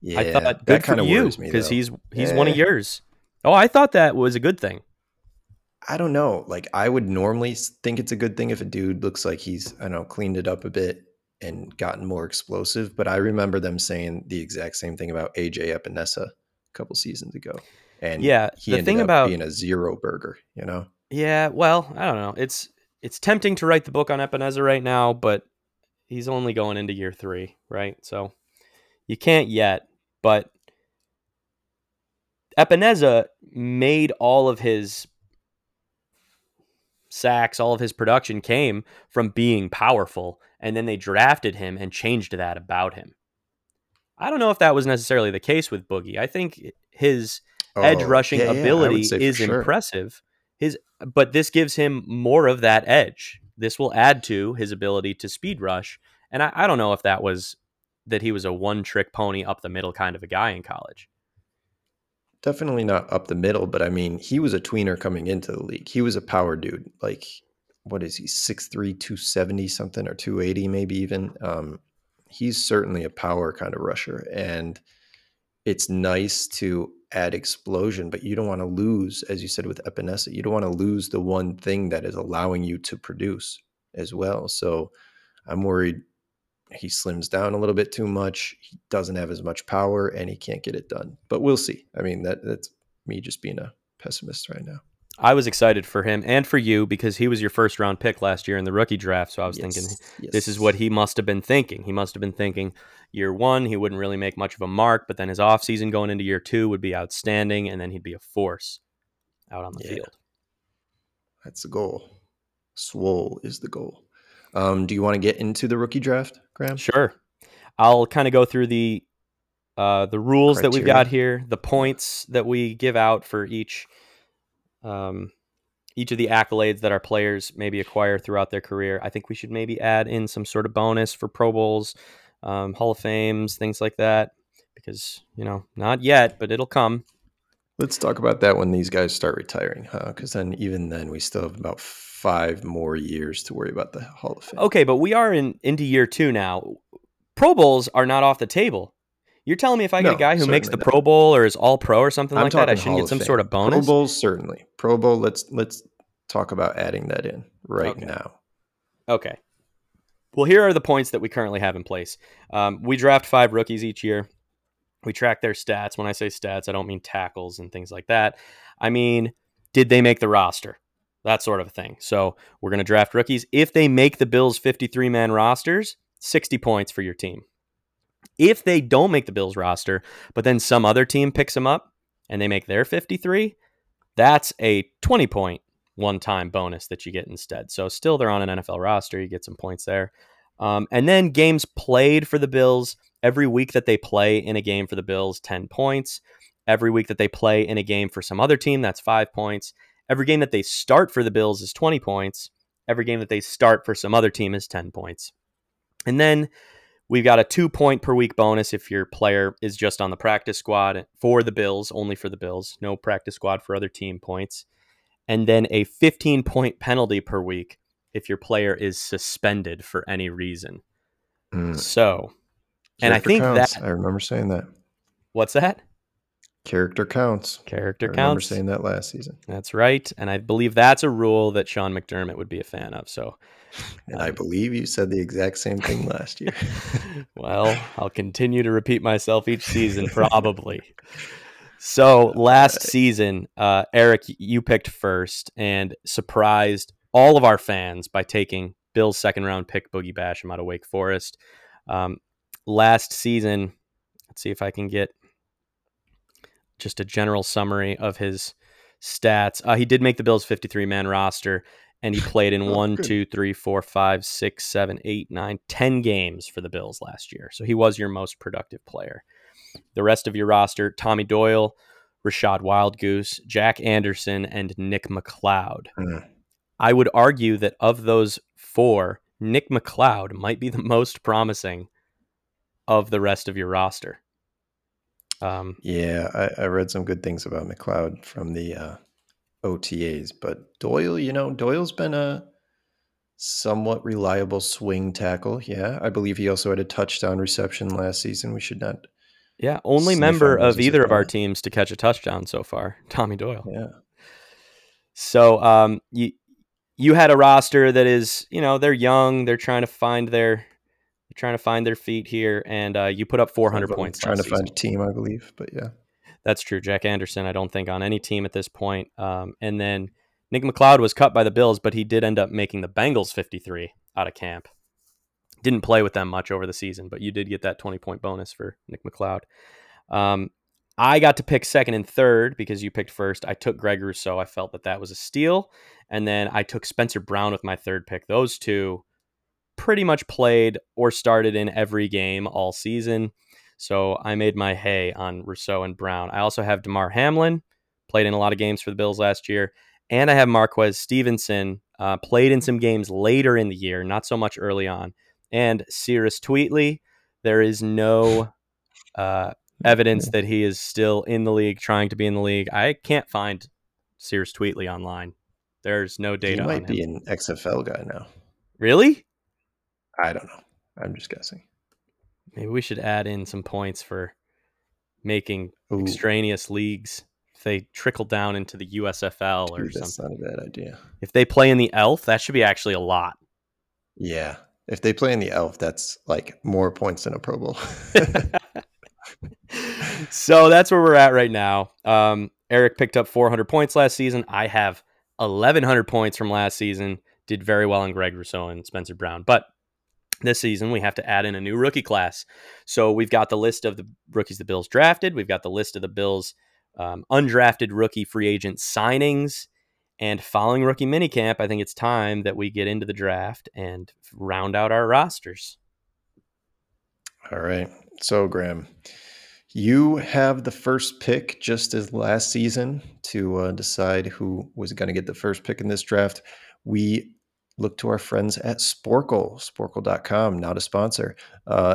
yeah, I thought that kind of worries me, because he's one of yours. Oh, I thought that was a good thing. I don't know. Like, I would normally think it's a good thing if a dude looks like he's, I don't know, cleaned it up a bit and gotten more explosive. But I remember them saying the exact same thing about AJ Epinesa a couple seasons ago. And yeah, he ended up being a zero burger, you know? Yeah, well, I don't know. It's tempting to write the book on Epinesa right now, but he's only going into year 3, right? So you can't yet, but Epinesa made all of his sacks, all of his production came from being powerful, and then they drafted him and changed that about him. I don't know if that was necessarily the case with Boogie. I think his edge rushing ability is impressive. But this gives him more of that edge. This will add to his ability to speed rush. And I don't know if that was that he was a one-trick pony up the middle kind of a guy in college. Definitely not up the middle, but I mean, he was a tweener coming into the league. He was a power dude. Like, what is he, 6'3", 270 something, or 280 maybe even? He's certainly a power kind of rusher, and it's nice to add explosion, but you don't want to lose, as you said with Epinesa, you don't want to lose the one thing that is allowing you to produce as well. So I'm worried he slims down a little bit too much. He doesn't have as much power, and he can't get it done. But we'll see. I mean, that's me just being a pessimist right now. I was excited for him and for you, because he was your first round pick last year in the rookie draft. So I was thinking this is what he must have been thinking. He must have been thinking year 1, he wouldn't really make much of a mark, but then his offseason going into year 2 would be outstanding, and then he'd be a force out on the field. That's the goal. Swole is the goal. Do you want to get into the rookie draft, Graham? Sure. I'll kind of go through the rules criteria that we've got here, the points that we give out for each of the accolades that our players maybe acquire throughout their career. I think we should maybe add in some sort of bonus for Pro Bowls, Hall of Fames, things like that, because, you know, not yet, but it'll come. Let's talk about that when these guys start retiring, huh? Because then, even then, we still have about 5 more years to worry about the Hall of Fame. Okay, but we are into year 2 now. Pro Bowls are not off the table. You're telling me if I get a guy who makes the Pro Bowl or is all pro or something like that, I shouldn't get some sort of bonus? Pro Bowls, certainly. Pro Bowl, let's talk about adding that in right now. Okay. Well, here are the points that we currently have in place. We draft 5 rookies each year. We track their stats. When I say stats, I don't mean tackles and things like that. I mean, did they make the roster? That sort of a thing. So we're going to draft rookies. If they make the Bills' 53-man rosters, 60 points for your team. If they don't make the Bills' roster, but then some other team picks them up and they make their 53, that's a 20-point one-time bonus that you get instead. So still they're on an NFL roster. You get some points there. And then games played for the Bills. Every week that they play in a game for the Bills, 10 points. Every week that they play in a game for some other team, that's 5 points. Every game that they start for the Bills is 20 points. Every game that they start for some other team is 10 points. And then we've got a 2-point per week bonus if your player is just on the practice squad for the Bills, only for the Bills, no practice squad for other team points. And then a 15-point penalty per week if your player is suspended for any reason. So... and I think counts. That I remember saying that. What's that? Character counts. Character counts. I remember saying that last season. That's right. And I believe that's a rule that Sean McDermott would be a fan of. So, and I believe you said the exact same thing last year. Well, I'll continue to repeat myself each season, probably. So last season, Eric, you picked first and surprised all of our fans by taking Bill's second round pick, Boogie Basham, out of Wake Forest. Last season, let's see if I can get just a general summary of his stats. He did make the Bills' 53-man roster, and he played in 10 games for the Bills last year. So he was your most productive player. The rest of your roster, Tommy Doyle, Rashad Wildgoose, Jack Anderson, and Nick McLeod. I would argue that of those 4, Nick McLeod might be the most promising of the rest of your roster. Yeah, I read some good things about McLeod from the OTAs, but Doyle, you know, Doyle's been a somewhat reliable swing tackle. Yeah, I believe he also had a touchdown reception last season. We should not. Yeah, only member of either of our teams to catch a touchdown so far, Tommy Doyle. Yeah. So you had a roster that is, you know, they're young, they're trying to find their... you're trying to find their feet here, and you put up 400 points. Trying to find a team, I believe, but yeah. That's true. Jack Anderson, I don't think, on any team at this point. And then Nick McLeod was cut by the Bills, but he did end up making the Bengals 53 out of camp. Didn't play with them much over the season, but you did get that 20-point bonus for Nick McLeod. I got to pick second and third because you picked first. I took Greg Rousseau. I felt that that was a steal. And then I took Spencer Brown with my third pick. Those two pretty much played or started in every game all season. So I made my hay on Rousseau and Brown. I also have Damar Hamlin, played in a lot of games for the Bills last year. And I have Marquez Stevenson, played in some games later in the year, not so much early on. And Cyrus Tweetley, there is no evidence that he is still in the league, trying to be in the league. I can't find Cyrus Tweetley online. There's no data on him. He might be an XFL guy now. Really? I don't know. I'm just guessing. Maybe we should add in some points for making extraneous leagues. If they trickle down into the USFL or something. That's not a bad idea. If they play in the ELF, that should be actually a lot. Yeah. If they play in the ELF, that's like more points than a Pro Bowl. So that's where we're at right now. Eric picked up 400 points last season. I have 1,100 points from last season. Did very well on Greg Rousseau and Spencer Brown. But this season, we have to add in a new rookie class. So we've got the list of the rookies the Bills drafted. We've got the list of the Bills' undrafted rookie free agent signings. And following rookie minicamp, I think it's time that we get into the draft and round out our rosters. All right. So, Graham, you have the first pick, just as last season, to decide who was going to get the first pick in this draft. We look to our friends at Sporkle, sporkle.com, not a sponsor.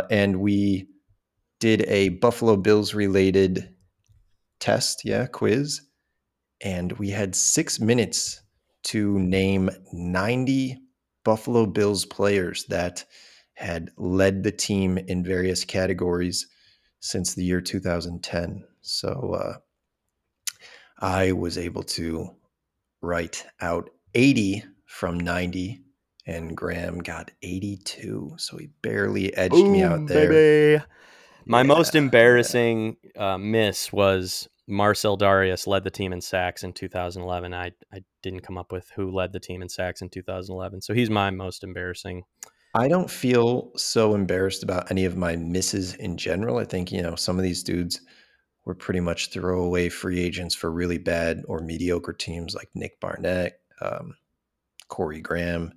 And we did a Buffalo Bills related test, quiz. And we had 6 minutes to name 90 Buffalo Bills players that had led the team in various categories since the year 2010. So I was able to write out 80 from 90, and Graham got 82. So he barely edged me out there. Baby. My most embarrassing miss was Marcel Darius led the team in sacks in 2011. I didn't come up with who led the team in sacks in 2011. So he's my most embarrassing. I don't feel so embarrassed about any of my misses in general. I think, some of these dudes were pretty much throwaway free agents for really bad or mediocre teams like Nick Barnett, Corey Graham.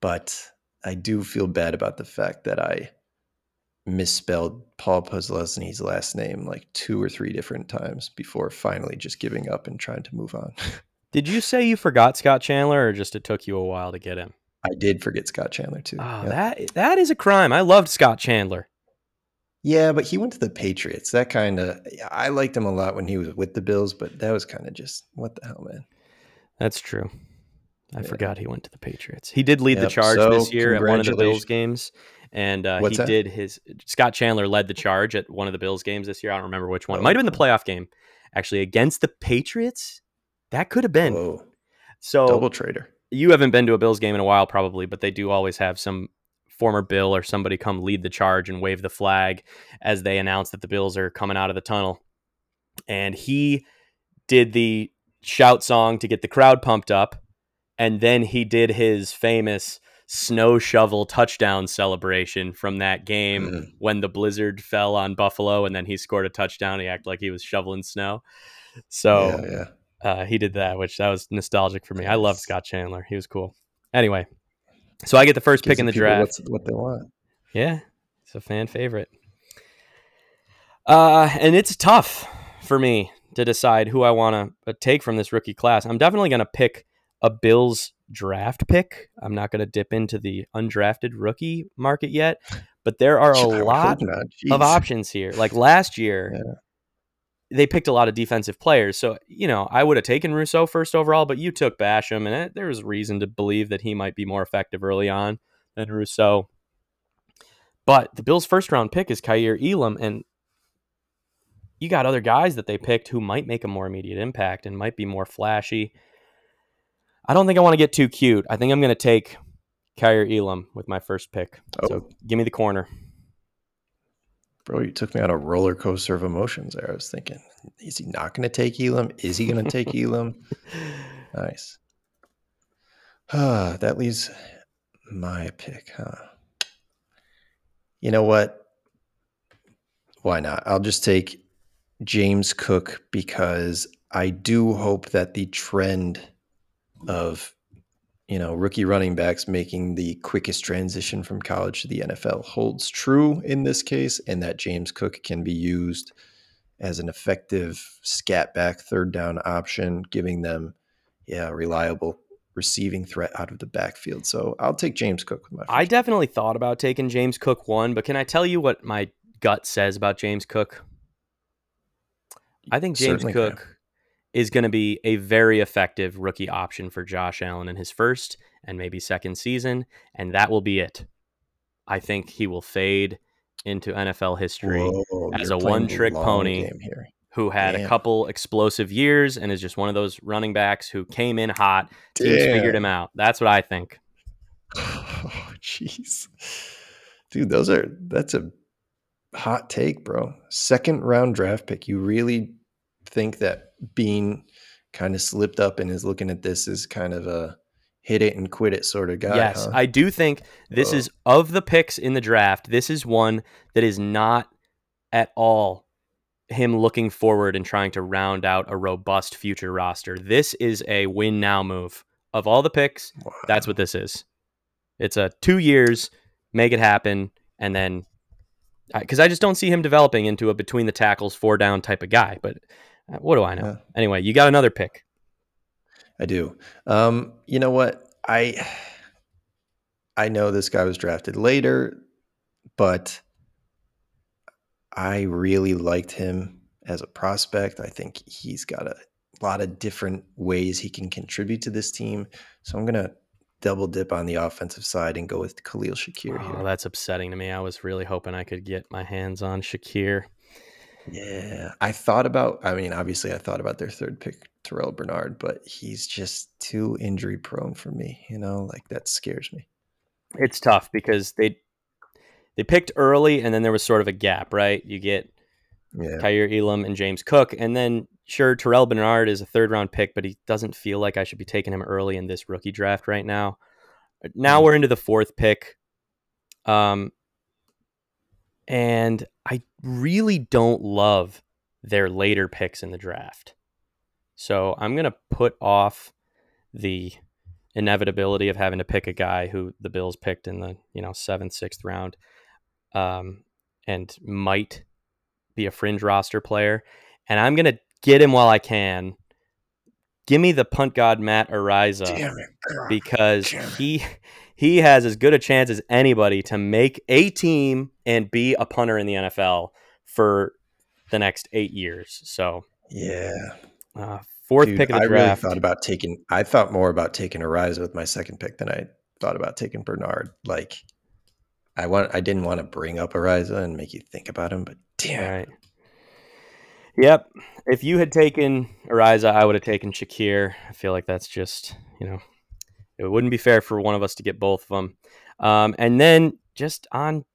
But I do feel bad about the fact that I misspelled Paul Posluszny's last name like 2 or 3 different times before finally just giving up and trying to move on. Did you say you forgot Scott Chandler, or just it took you a while to get him? I did forget Scott Chandler too. Oh, yeah. That is a crime. I loved Scott Chandler. Yeah, but he went to the Patriots. That kind of, I liked him a lot when he was with the Bills, but that was kind of just, what the hell, man? That's true. I forgot he went to the Patriots. He did lead the charge this year at one of the Bills games. And Scott Chandler led the charge at one of the Bills games this year. I don't remember which one. It might have been the playoff game, actually, against the Patriots. That could have been. Whoa. So double traitor. You haven't been to a Bills game in a while, probably, but they do always have some former Bill or somebody come lead the charge and wave the flag as they announce that the Bills are coming out of the tunnel. And he did the shout song to get the crowd pumped up. And then he did his famous snow shovel touchdown celebration from that game when the blizzard fell on Buffalo, and then he scored a touchdown. He acted like he was shoveling snow. So he did that, which that was nostalgic for me. I loved Scott Chandler. He was cool. Anyway, so I get the first pick in the draft. What they want. Yeah, it's a fan favorite. And it's tough for me to decide who I want to take from this rookie class. I'm definitely going to pick a Bills draft pick. I'm not going to dip into the undrafted rookie market yet, but there are a lot of options here. Like last year, they picked a lot of defensive players. So, I would have taken Rousseau first overall, but you took Basham, and there was reason to believe that he might be more effective early on than Rousseau. But the Bills' first round pick is Kyler Elam, and you got other guys that they picked who might make a more immediate impact and might be more flashy. I don't think I want to get too cute. I think I'm going to take Kyler Elam with my first pick. Oh. So give me the corner. Bro, you took me on a roller coaster of emotions there. I was thinking, is he not going to take Elam? Is he going to take Elam? Nice. That leaves my pick, huh? You know what? Why not? I'll just take James Cook, because I do hope that the trend of rookie running backs making the quickest transition from college to the NFL holds true in this case, and that James Cook can be used as an effective scat back third down option, giving them reliable receiving threat out of the backfield. So I'll take James Cook with my first. I definitely thought about taking James Cook 1, but can I tell you what my gut says about James Cook? I think James Cook is going to be a very effective rookie option for Josh Allen in his first and maybe second season, and that will be it. I think he will fade into NFL history as a one-trick pony who had a couple explosive years and is just one of those running backs who came in hot. Teams figured him out. That's what I think. Oh, jeez. Dude, that's a hot take, bro. Second-round draft pick. You really think that Bean kind of slipped up and is looking at this as kind of a hit it and quit it sort of guy? Yes, huh? I do think this is, of the picks in the draft, this is one that is not at all him looking forward and trying to round out a robust future roster. This is a win now move. Of all the picks, wow, that's what this is. It's a 2 years, make it happen, and then... Because I just don't see him developing into a between the tackles, 4-down type of guy. But what do I know? Yeah. Anyway, you got another pick. I do. You know what? I know this guy was drafted later, but I really liked him as a prospect. I think he's got a lot of different ways he can contribute to this team. So I'm going to double dip on the offensive side and go with Khalil Shakir here. That's upsetting to me. I was really hoping I could get my hands on Shakir. Yeah. I thought about their third pick, Terrell Bernard, but he's just too injury prone for me. That scares me. It's tough because they picked early and then there was sort of a gap, right? You get Kyler Elam and James Cook. And then sure, Terrell Bernard is a 3rd round pick, but he doesn't feel like I should be taking him early in this rookie draft right now. Now we're into the 4th pick. And I really don't love their later picks in the draft. So I'm going to put off the inevitability of having to pick a guy who the Bills picked in the 7th, 6th round and might be a fringe roster player. And I'm going to get him while I can. Give me the punt god Matt Ariza, because he has as good a chance as anybody to make a team and be a punter in the NFL for the next 8 years. So yeah, 4th pick of the draft. I thought more about taking Ariza with my 2nd pick than I thought about taking Bernard. I didn't want to bring up Ariza and make you think about him, but damn. Right. Yep. If you had taken Ariza, I would have taken Shakir. I feel like that's just, it wouldn't be fair for one of us to get both of them. And then just on,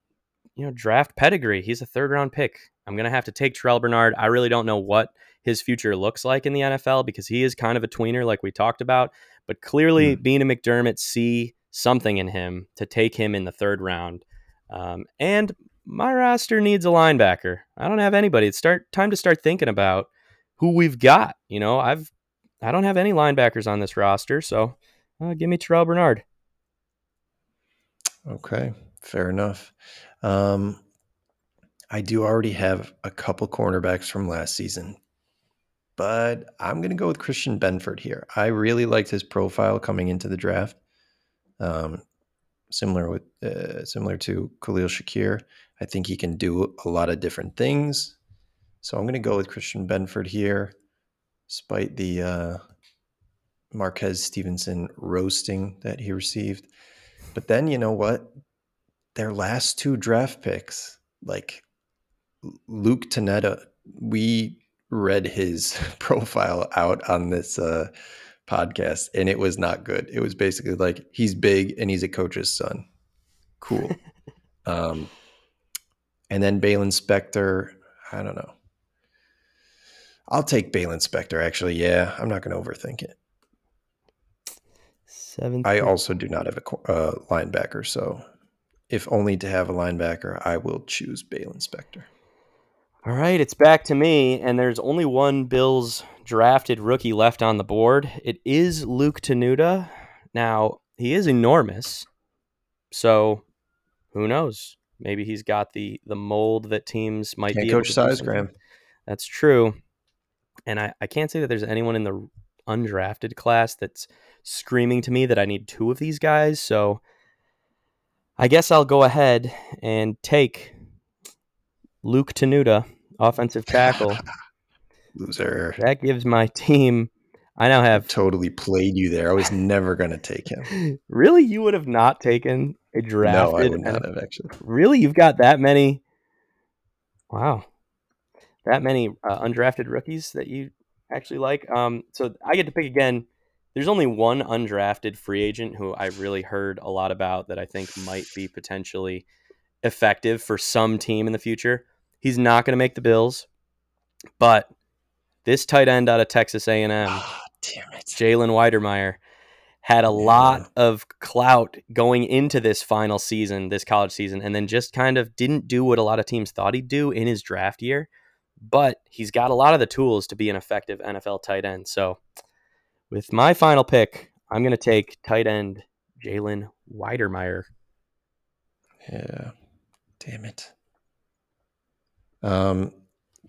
draft pedigree, he's a 3rd round pick. I'm going to have to take Terrell Bernard. I really don't know what his future looks like in the NFL because he is kind of a tweener like we talked about, but clearly Bean and McDermott see something in him to take him in the 3rd round. And my roster needs a linebacker. I don't have anybody. It's time to start thinking about who we've got. I don't have any linebackers on this roster, so give me Terrell Bernard. Okay, fair enough. I do already have a couple cornerbacks from last season, but I'm going to go with Christian Benford here. I really liked his profile coming into the draft. Similar to Khalil Shakir. I think he can do a lot of different things. So I'm going to go with Christian Benford here, despite the Marquez Stevenson roasting that he received. But then, you know what? Their last 2 draft picks, like Luke Tanetta, we read his profile out on this podcast, and it was not good. It was basically like, he's big and he's a coach's son. Cool. And then Balen Spector, I don't know. I'll take Balen Spector, actually. Yeah, I'm not going to overthink it. 7th. I also do not have a linebacker, so if only to have a linebacker, I will choose Balen Spector. All right, it's back to me, and there's only one Bills drafted rookie left on the board. It is Luke Tanutta. Now, he is enormous, so who knows? Maybe he's got the mold that teams might be able to do something. Coach size, Graham. That's true. And I can't say that there's anyone in the undrafted class that's screaming to me that I need 2 of these guys, so I guess I'll go ahead and take Luke Tanutta, offensive tackle. Loser. That gives my team. I now have totally played you there. I was never going to take him. Really? You would have not taken a draft? No, I would not have, actually. Really? You've got that many? Wow. That many undrafted rookies that you actually like? So I get to pick again. There's only one undrafted free agent who I really heard a lot about that I think might be potentially effective for some team in the future. He's not going to make the Bills, but this tight end out of Texas A&M, Jalen Weidermeyer, had a lot of clout going into this final season, this college season, and then just kind of didn't do what a lot of teams thought he'd do in his draft year. but he's got a lot of the tools to be an effective NFL tight end. So with my final pick, I'm going to take tight end Jalen Weidermeyer. Yeah. Damn it.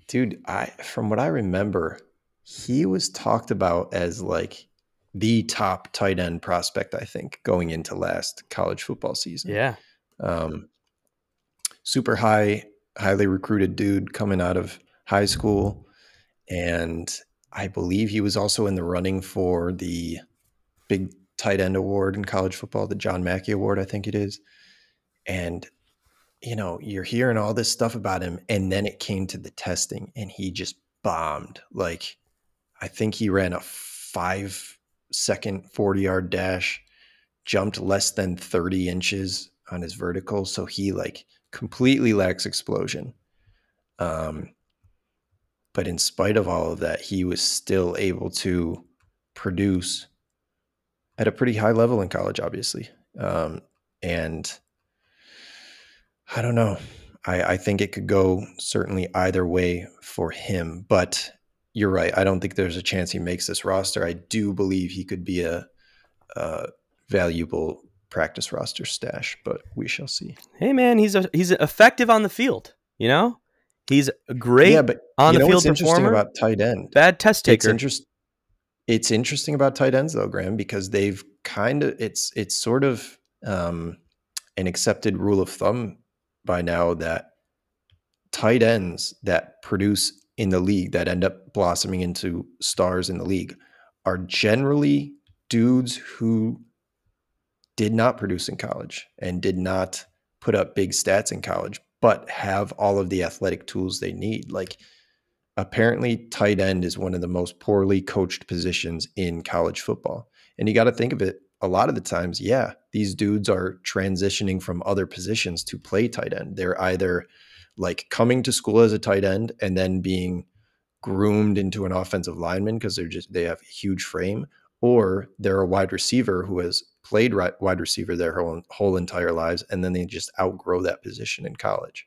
Dude, from what I remember, he was talked about as like the top tight end prospect, I think, going into last college football season. Yeah. Super highly recruited dude coming out of high school. And I believe he was also in the running for the big tight end award in college football, the John Mackey Award, I think it is. And, you know, you're hearing all this stuff about him. And then it came to the testing and he just bombed. Like, I think he ran a 5-second 40-yard dash, jumped less than 30 inches on his vertical. So he like completely lacks explosion. But in spite of all of that, he was still able to produce at a pretty high level in college, obviously. And I don't know. I think it could go certainly either way for him. But you're right. I don't think there's a chance he makes this roster. I do believe he could be a valuable practice roster stash, but we shall see. Hey, man, he's effective on the field, you know? He's a great on the field performer. About tight end, bad test taker. It's interesting about tight ends though, Graham, because they've kind of it's sort of an accepted rule of thumb by now that tight ends that produce in the league that end up blossoming into stars in the league are generally dudes who did not produce in college and did not put up big stats in college, but have all of the athletic tools they need. Like, apparently tight end is one of the most poorly coached positions in college football. And you got to think of it a lot of the times. Yeah, these dudes are transitioning from other positions to play tight end. They're either like coming to school as a tight end and then being groomed into an offensive lineman because they have a huge frame, or they're a wide receiver who has played wide receiver their whole entire lives, and then they just outgrow that position in college.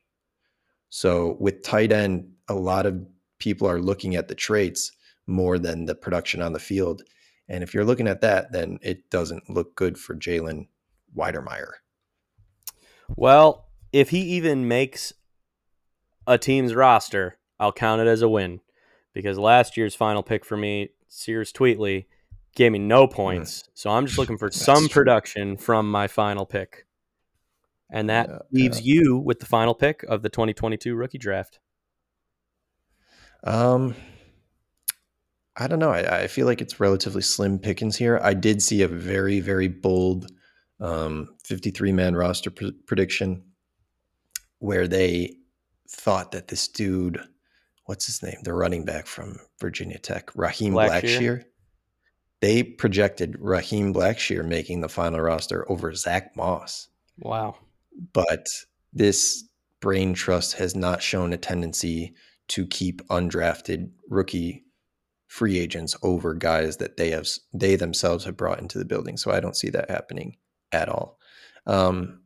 So with tight end, a lot of people are looking at the traits more than the production on the field. And if you're looking at that, then it doesn't look good for Jalen Weidermeyer. Well, if he even makes a team's roster, I'll count it as a win, because last year's final pick for me, Sears Tweetley, gave me no points. So I'm just looking for some production from my final pick. And that leaves you with the final pick of the 2022 rookie draft. I don't know. I feel like it's relatively slim pickings here. I did see a very, very bold 53-man roster prediction where they thought that this dude, what's his name? The running back from Virginia Tech, Raheem Blackshear. They projected Raheem Blackshear making the final roster over Zach Moss. Wow. But this brain trust has not shown a tendency to keep undrafted rookie free agents over guys that they themselves have brought into the building. So I don't see that happening at all. I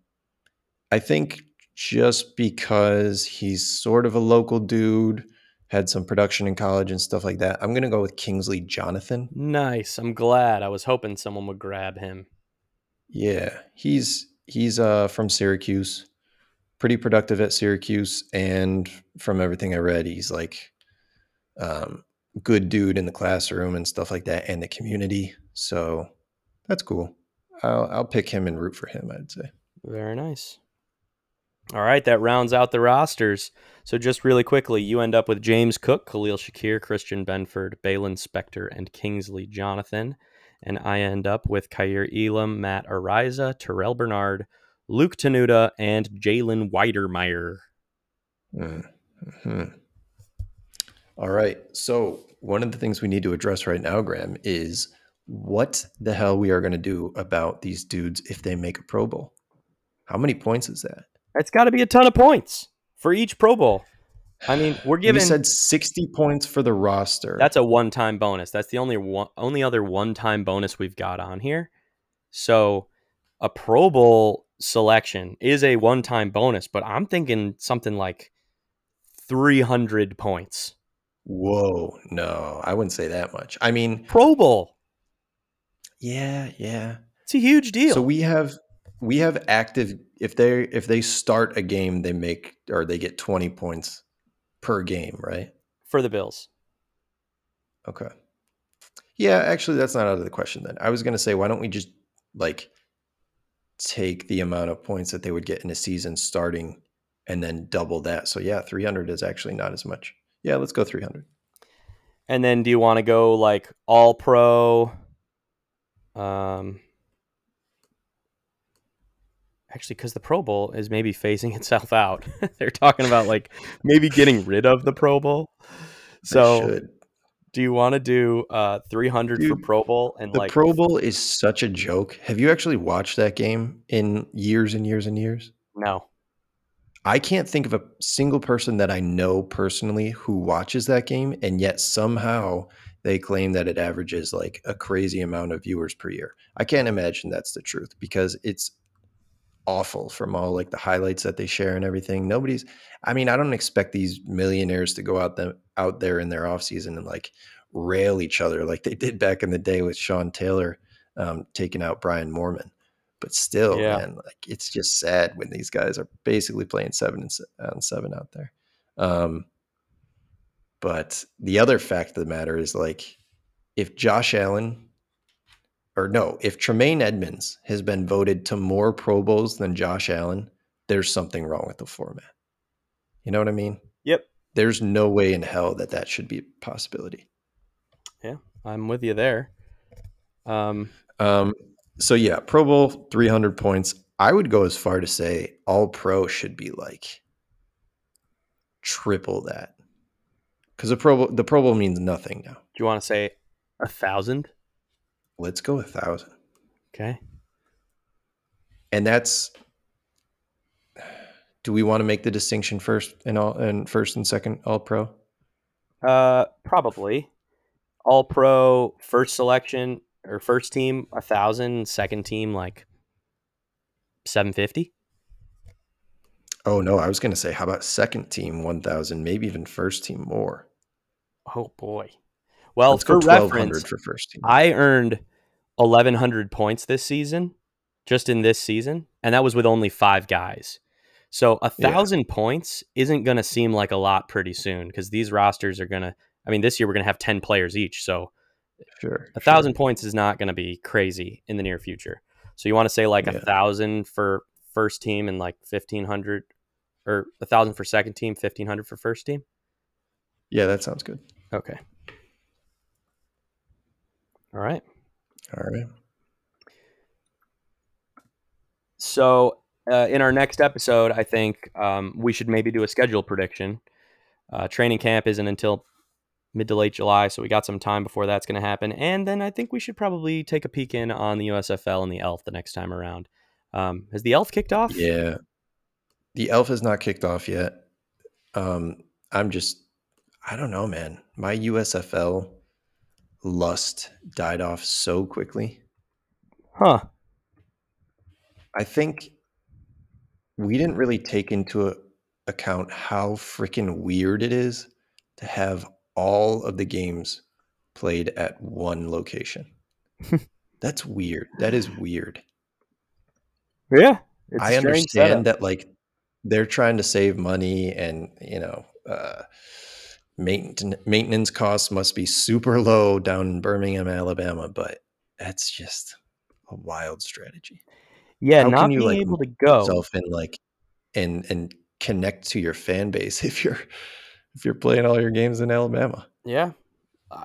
think just because he's sort of a local dude, had some production in college and stuff like that, I'm going to go with Kingsley Jonathan. Nice. I'm glad. I was hoping someone would grab him. Yeah. He's from Syracuse, pretty productive at Syracuse. And from everything I read, he's like good dude in the classroom and stuff like that and the community. So that's cool. I'll pick him and root for him, I'd say. Very nice. All right, that rounds out the rosters. So just really quickly, you end up with James Cook, Khalil Shakir, Christian Benford, Balen Spector, and Kingsley Jonathan. And I end up with Kyler Elam, Matt Ariza, Terrell Bernard, Luke Tenuta, and Jalen Weidermeyer. Mm-hmm. All right, so one of the things we need to address right now, Graham, is what the hell we are going to do about these dudes if they make a Pro Bowl. How many points is that? That's got to be a ton of points for each Pro Bowl. I mean, we're giving... You said 60 points for the roster. That's a one-time bonus. That's the only other one-time bonus we've got on here. So a Pro Bowl selection is a one-time bonus, but I'm thinking something like 300 points. Whoa, no, I wouldn't say that much. I mean, Pro Bowl. Yeah, yeah. It's a huge deal. So we have active, if they start a game, they make, or they get 20 points per game, right? For the Bills. Okay. Yeah, actually, that's not out of the question then. I was going to say, why don't we just like take the amount of points that they would get in a season starting and then double that. So yeah, 300 is actually not as much. Yeah, let's go 300. And then do you want to go like all pro? Actually, because the Pro Bowl is maybe phasing itself out. They're talking about like maybe getting rid of the Pro Bowl. So do you want to do 300 for Pro Bowl? And the like, Pro Bowl is such a joke. Have you actually watched that game in years and years and years? No. I can't think of a single person that I know personally who watches that game, and yet somehow they claim that it averages like a crazy amount of viewers per year. I can't imagine that's the truth because it's awful from all like the highlights that they share and everything. I don't expect these millionaires to go out there in their offseason and like rail each other like they did back in the day with Sean Taylor taking out Brian Moorman. But still, yeah. Man, like it's just sad when these guys are basically playing 7 on 7 out there. But the other fact of the matter is like if Tremaine Edmonds has been voted to more Pro Bowls than Josh Allen, there's something wrong with the format. You know what I mean? Yep. There's no way in hell that should be a possibility. Yeah, I'm with you there. So yeah, Pro Bowl, 300 points. I would go as far to say all pro should be like triple that. Because the Pro Bowl means nothing now. Do you want to say 1,000? Let's go 1,000. Okay. And that's, do we want to make the distinction first and second all pro? Probably. All pro, first selection. Or first team 1,000, second team like 750. Oh no, I was going to say, how about second team 1,000, maybe even first team more. Oh boy. Well, let's for go 1,200 reference, for first team. I earned 1,100 points this season, just in this season, and that was with only 5 guys. So 1,000 points isn't going to seem like a lot pretty soon because these rosters are going to. I mean, this year we're going to have 10 players each, so. Sure. 1,000 points is not going to be crazy in the near future. So you want to say like 1,000 for first team and like 1,500 or 1,000 for second team, 1,500 for first team. Yeah, that sounds good. Okay. All right. So in our next episode, I think we should maybe do a schedule prediction. Training camp isn't until mid to late July, so we got some time before that's going to happen. And then I think we should probably take a peek in on the USFL and the ELF the next time around. Has the ELF kicked off? Yeah. The ELF has not kicked off yet. I don't know, man. My USFL lust died off so quickly. Huh. I think we didn't really take into account how freaking weird it is to have all of the games played at one location. That's weird. That is weird. Yeah. I understand that like they're trying to save money and, you know, maintenance costs must be super low down in Birmingham, Alabama, but that's just a wild strategy. Yeah. How not being like, able to go yourself and like, and connect to your fan base if you're playing all your games in Alabama. Yeah.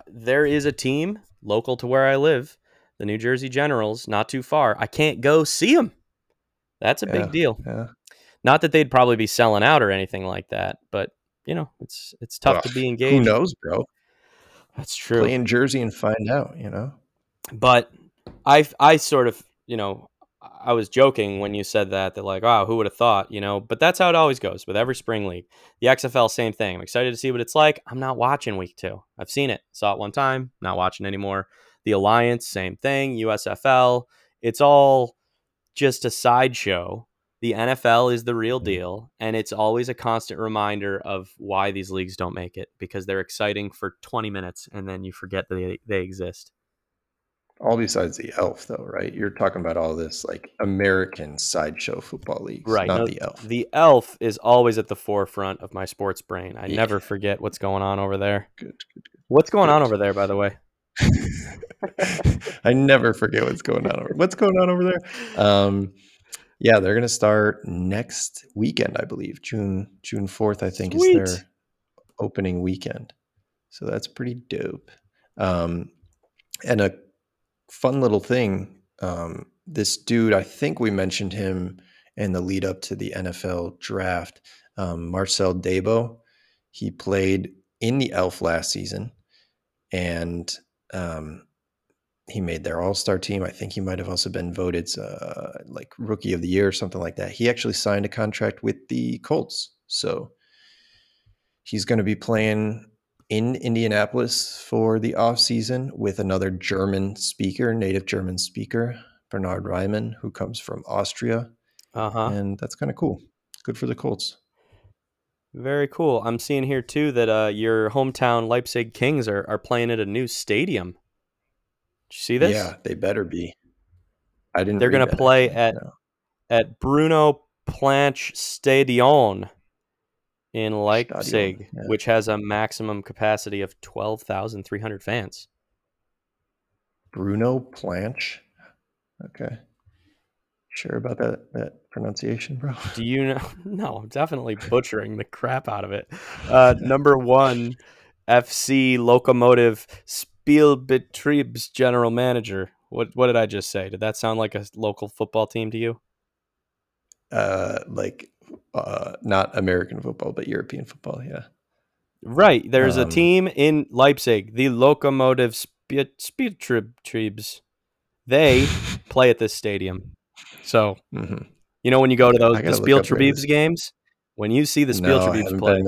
There is a team local to where I live, the New Jersey Generals, not too far. I can't go see them. That's a big deal. Yeah. Not that they'd probably be selling out or anything like that, but, you know, it's tough to be engaged. Who knows, bro? That's true. Play in Jersey and find out, you know? But I sort of, you know, I was joking when you said that like, wow, who would have thought, you know, but that's how it always goes with every spring league. The XFL, same thing. I'm excited to see what it's like. I'm not watching week 2. I've seen it. Saw it one time, not watching anymore. The Alliance, same thing. USFL. It's all just a sideshow. The NFL is the real deal, and it's always a constant reminder of why these leagues don't make it, because they're exciting for 20 minutes, and then you forget that they exist. All besides the Elf, though, right? You're talking about all this, like, American sideshow football leagues, right? Not the Elf. The Elf is always at the forefront of my sports brain. I never forget what's going on over there. Good. What's going on over there, by the way? I never forget what's going on. What's going on over there? Yeah, they're going to start next weekend, I believe. June 4th, I think, is their opening weekend. So that's pretty dope. And a fun little thing, this dude, I think we mentioned him in the lead up to the NFL draft, Marcel Debo. He played in the Elf last season, and he made their all-star team. I think he might have also been voted like rookie of the year or something like that. He actually signed a contract with the Colts. So he's going to be playing in Indianapolis for the offseason with another German speaker, native German speaker, Bernhard Raimann, who comes from Austria. And that's kind of cool. Good for the Colts. Very cool. I'm seeing here too that your hometown Leipzig Kings are playing at a new stadium. Did you see this? Yeah, they better be. I didn't. They're going to play at Bruno Planck Stadion in Leipzig, which has a maximum capacity of 12,300 fans. Bruno Planck. Okay. Sure about that pronunciation, bro? Do you know? No, I'm definitely butchering the crap out of it. Number one, FC Lokomotive Spielbetrieb's general manager. What did I just say? Did that sound like a local football team to you? Not American football, but European football. Yeah, right. There's a team in Leipzig, the Lokomotive Spielbetrieb's. They play at this stadium. So you know when you go to those Spielbetriebs games, when you see the Spielbetriebs play,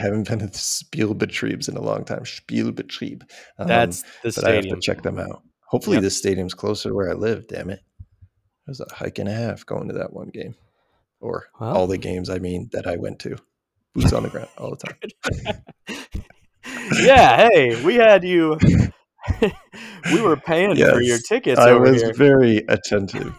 haven't been to the Spielbetriebs in a long time. Spielbetrieb. That's the stadium. I have to check them out. Hopefully, this stadium's closer to where I live. Damn it! It was a hike and a half going to that one game, or all the games. I mean, that I went to. Boots on the ground all the time. Yeah. Hey, we had you. We were paying for your tickets. I was very attentive.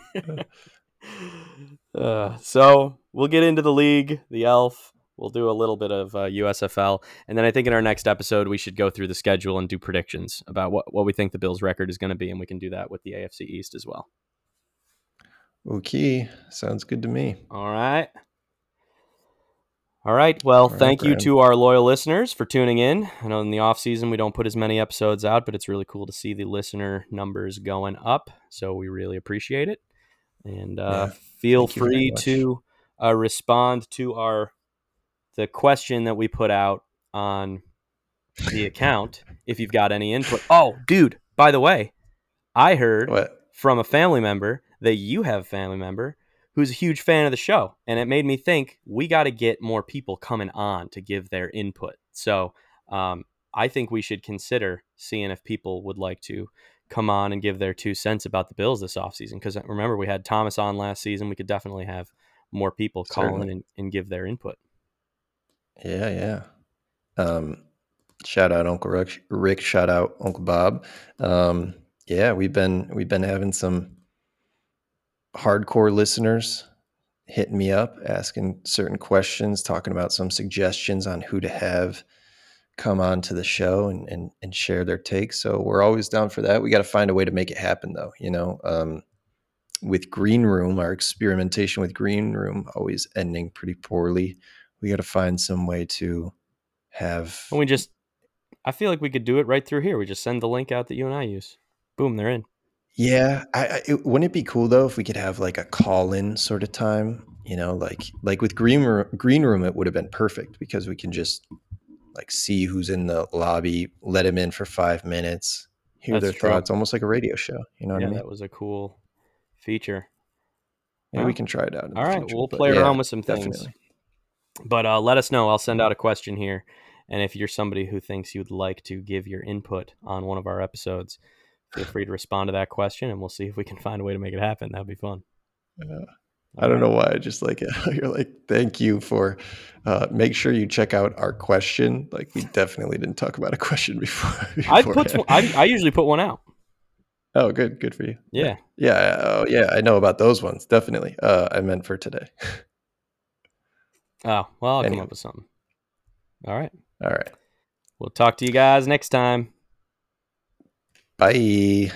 So we'll get into the league, the Elf. We'll do a little bit of USFL. And then I think in our next episode, we should go through the schedule and do predictions about what we think the Bills record is going to be. And we can do that with the AFC East as well. Okay. Sounds good to me. All right. Well, thank you to our loyal listeners for tuning in. I know in the off season, we don't put as many episodes out, but it's really cool to see the listener numbers going up. So we really appreciate it. And feel free to respond to the question that we put out on the account if you've got any input. Oh, dude, by the way, I heard from a family member that you have a family member who's a huge fan of the show. And it made me think we got to get more people coming on to give their input. So I think we should consider seeing if people would like to come on and give their 2 cents about the Bills this offseason. Because remember, we had Thomas on last season. We could definitely have more people call in and give their input. Yeah. Shout out Uncle Rick. Shout out Uncle Bob. We've been having some hardcore listeners hitting me up, asking certain questions, talking about some suggestions on who to have come on to the show and share their takes. So we're always down for that. We got to find a way to make it happen, though. You know, with Green Room, our experimentation with Green Room always ending pretty poorly. We got to find some way to have. And I feel like we could do it right through here. We just send the link out that you and I use. Boom, they're in. Yeah, wouldn't it be cool though if we could have like a call-in sort of time? You know, like with Green Room, it would have been perfect because we can just like see who's in the lobby, let him in for 5 minutes, hear their thoughts, almost like a radio show. You know what I mean? That was a cool feature. Yeah, we can try it out. All right, we'll play around with some things. Definitely. But let us know. I'll send out a question here, and if you're somebody who thinks you'd like to give your input on one of our episodes, feel free to respond to that question, and we'll see if we can find a way to make it happen. That'd be fun. I don't know why. I just like it. You're like, thank you for make sure you check out our question. Like, we definitely didn't talk about a question before. I usually put one out. Oh, good. Good for you. Yeah. Yeah. Oh, yeah. I know about those ones. Definitely. I meant for today. Oh, well, I'll come up with something. All right. All right. We'll talk to you guys next time. Bye.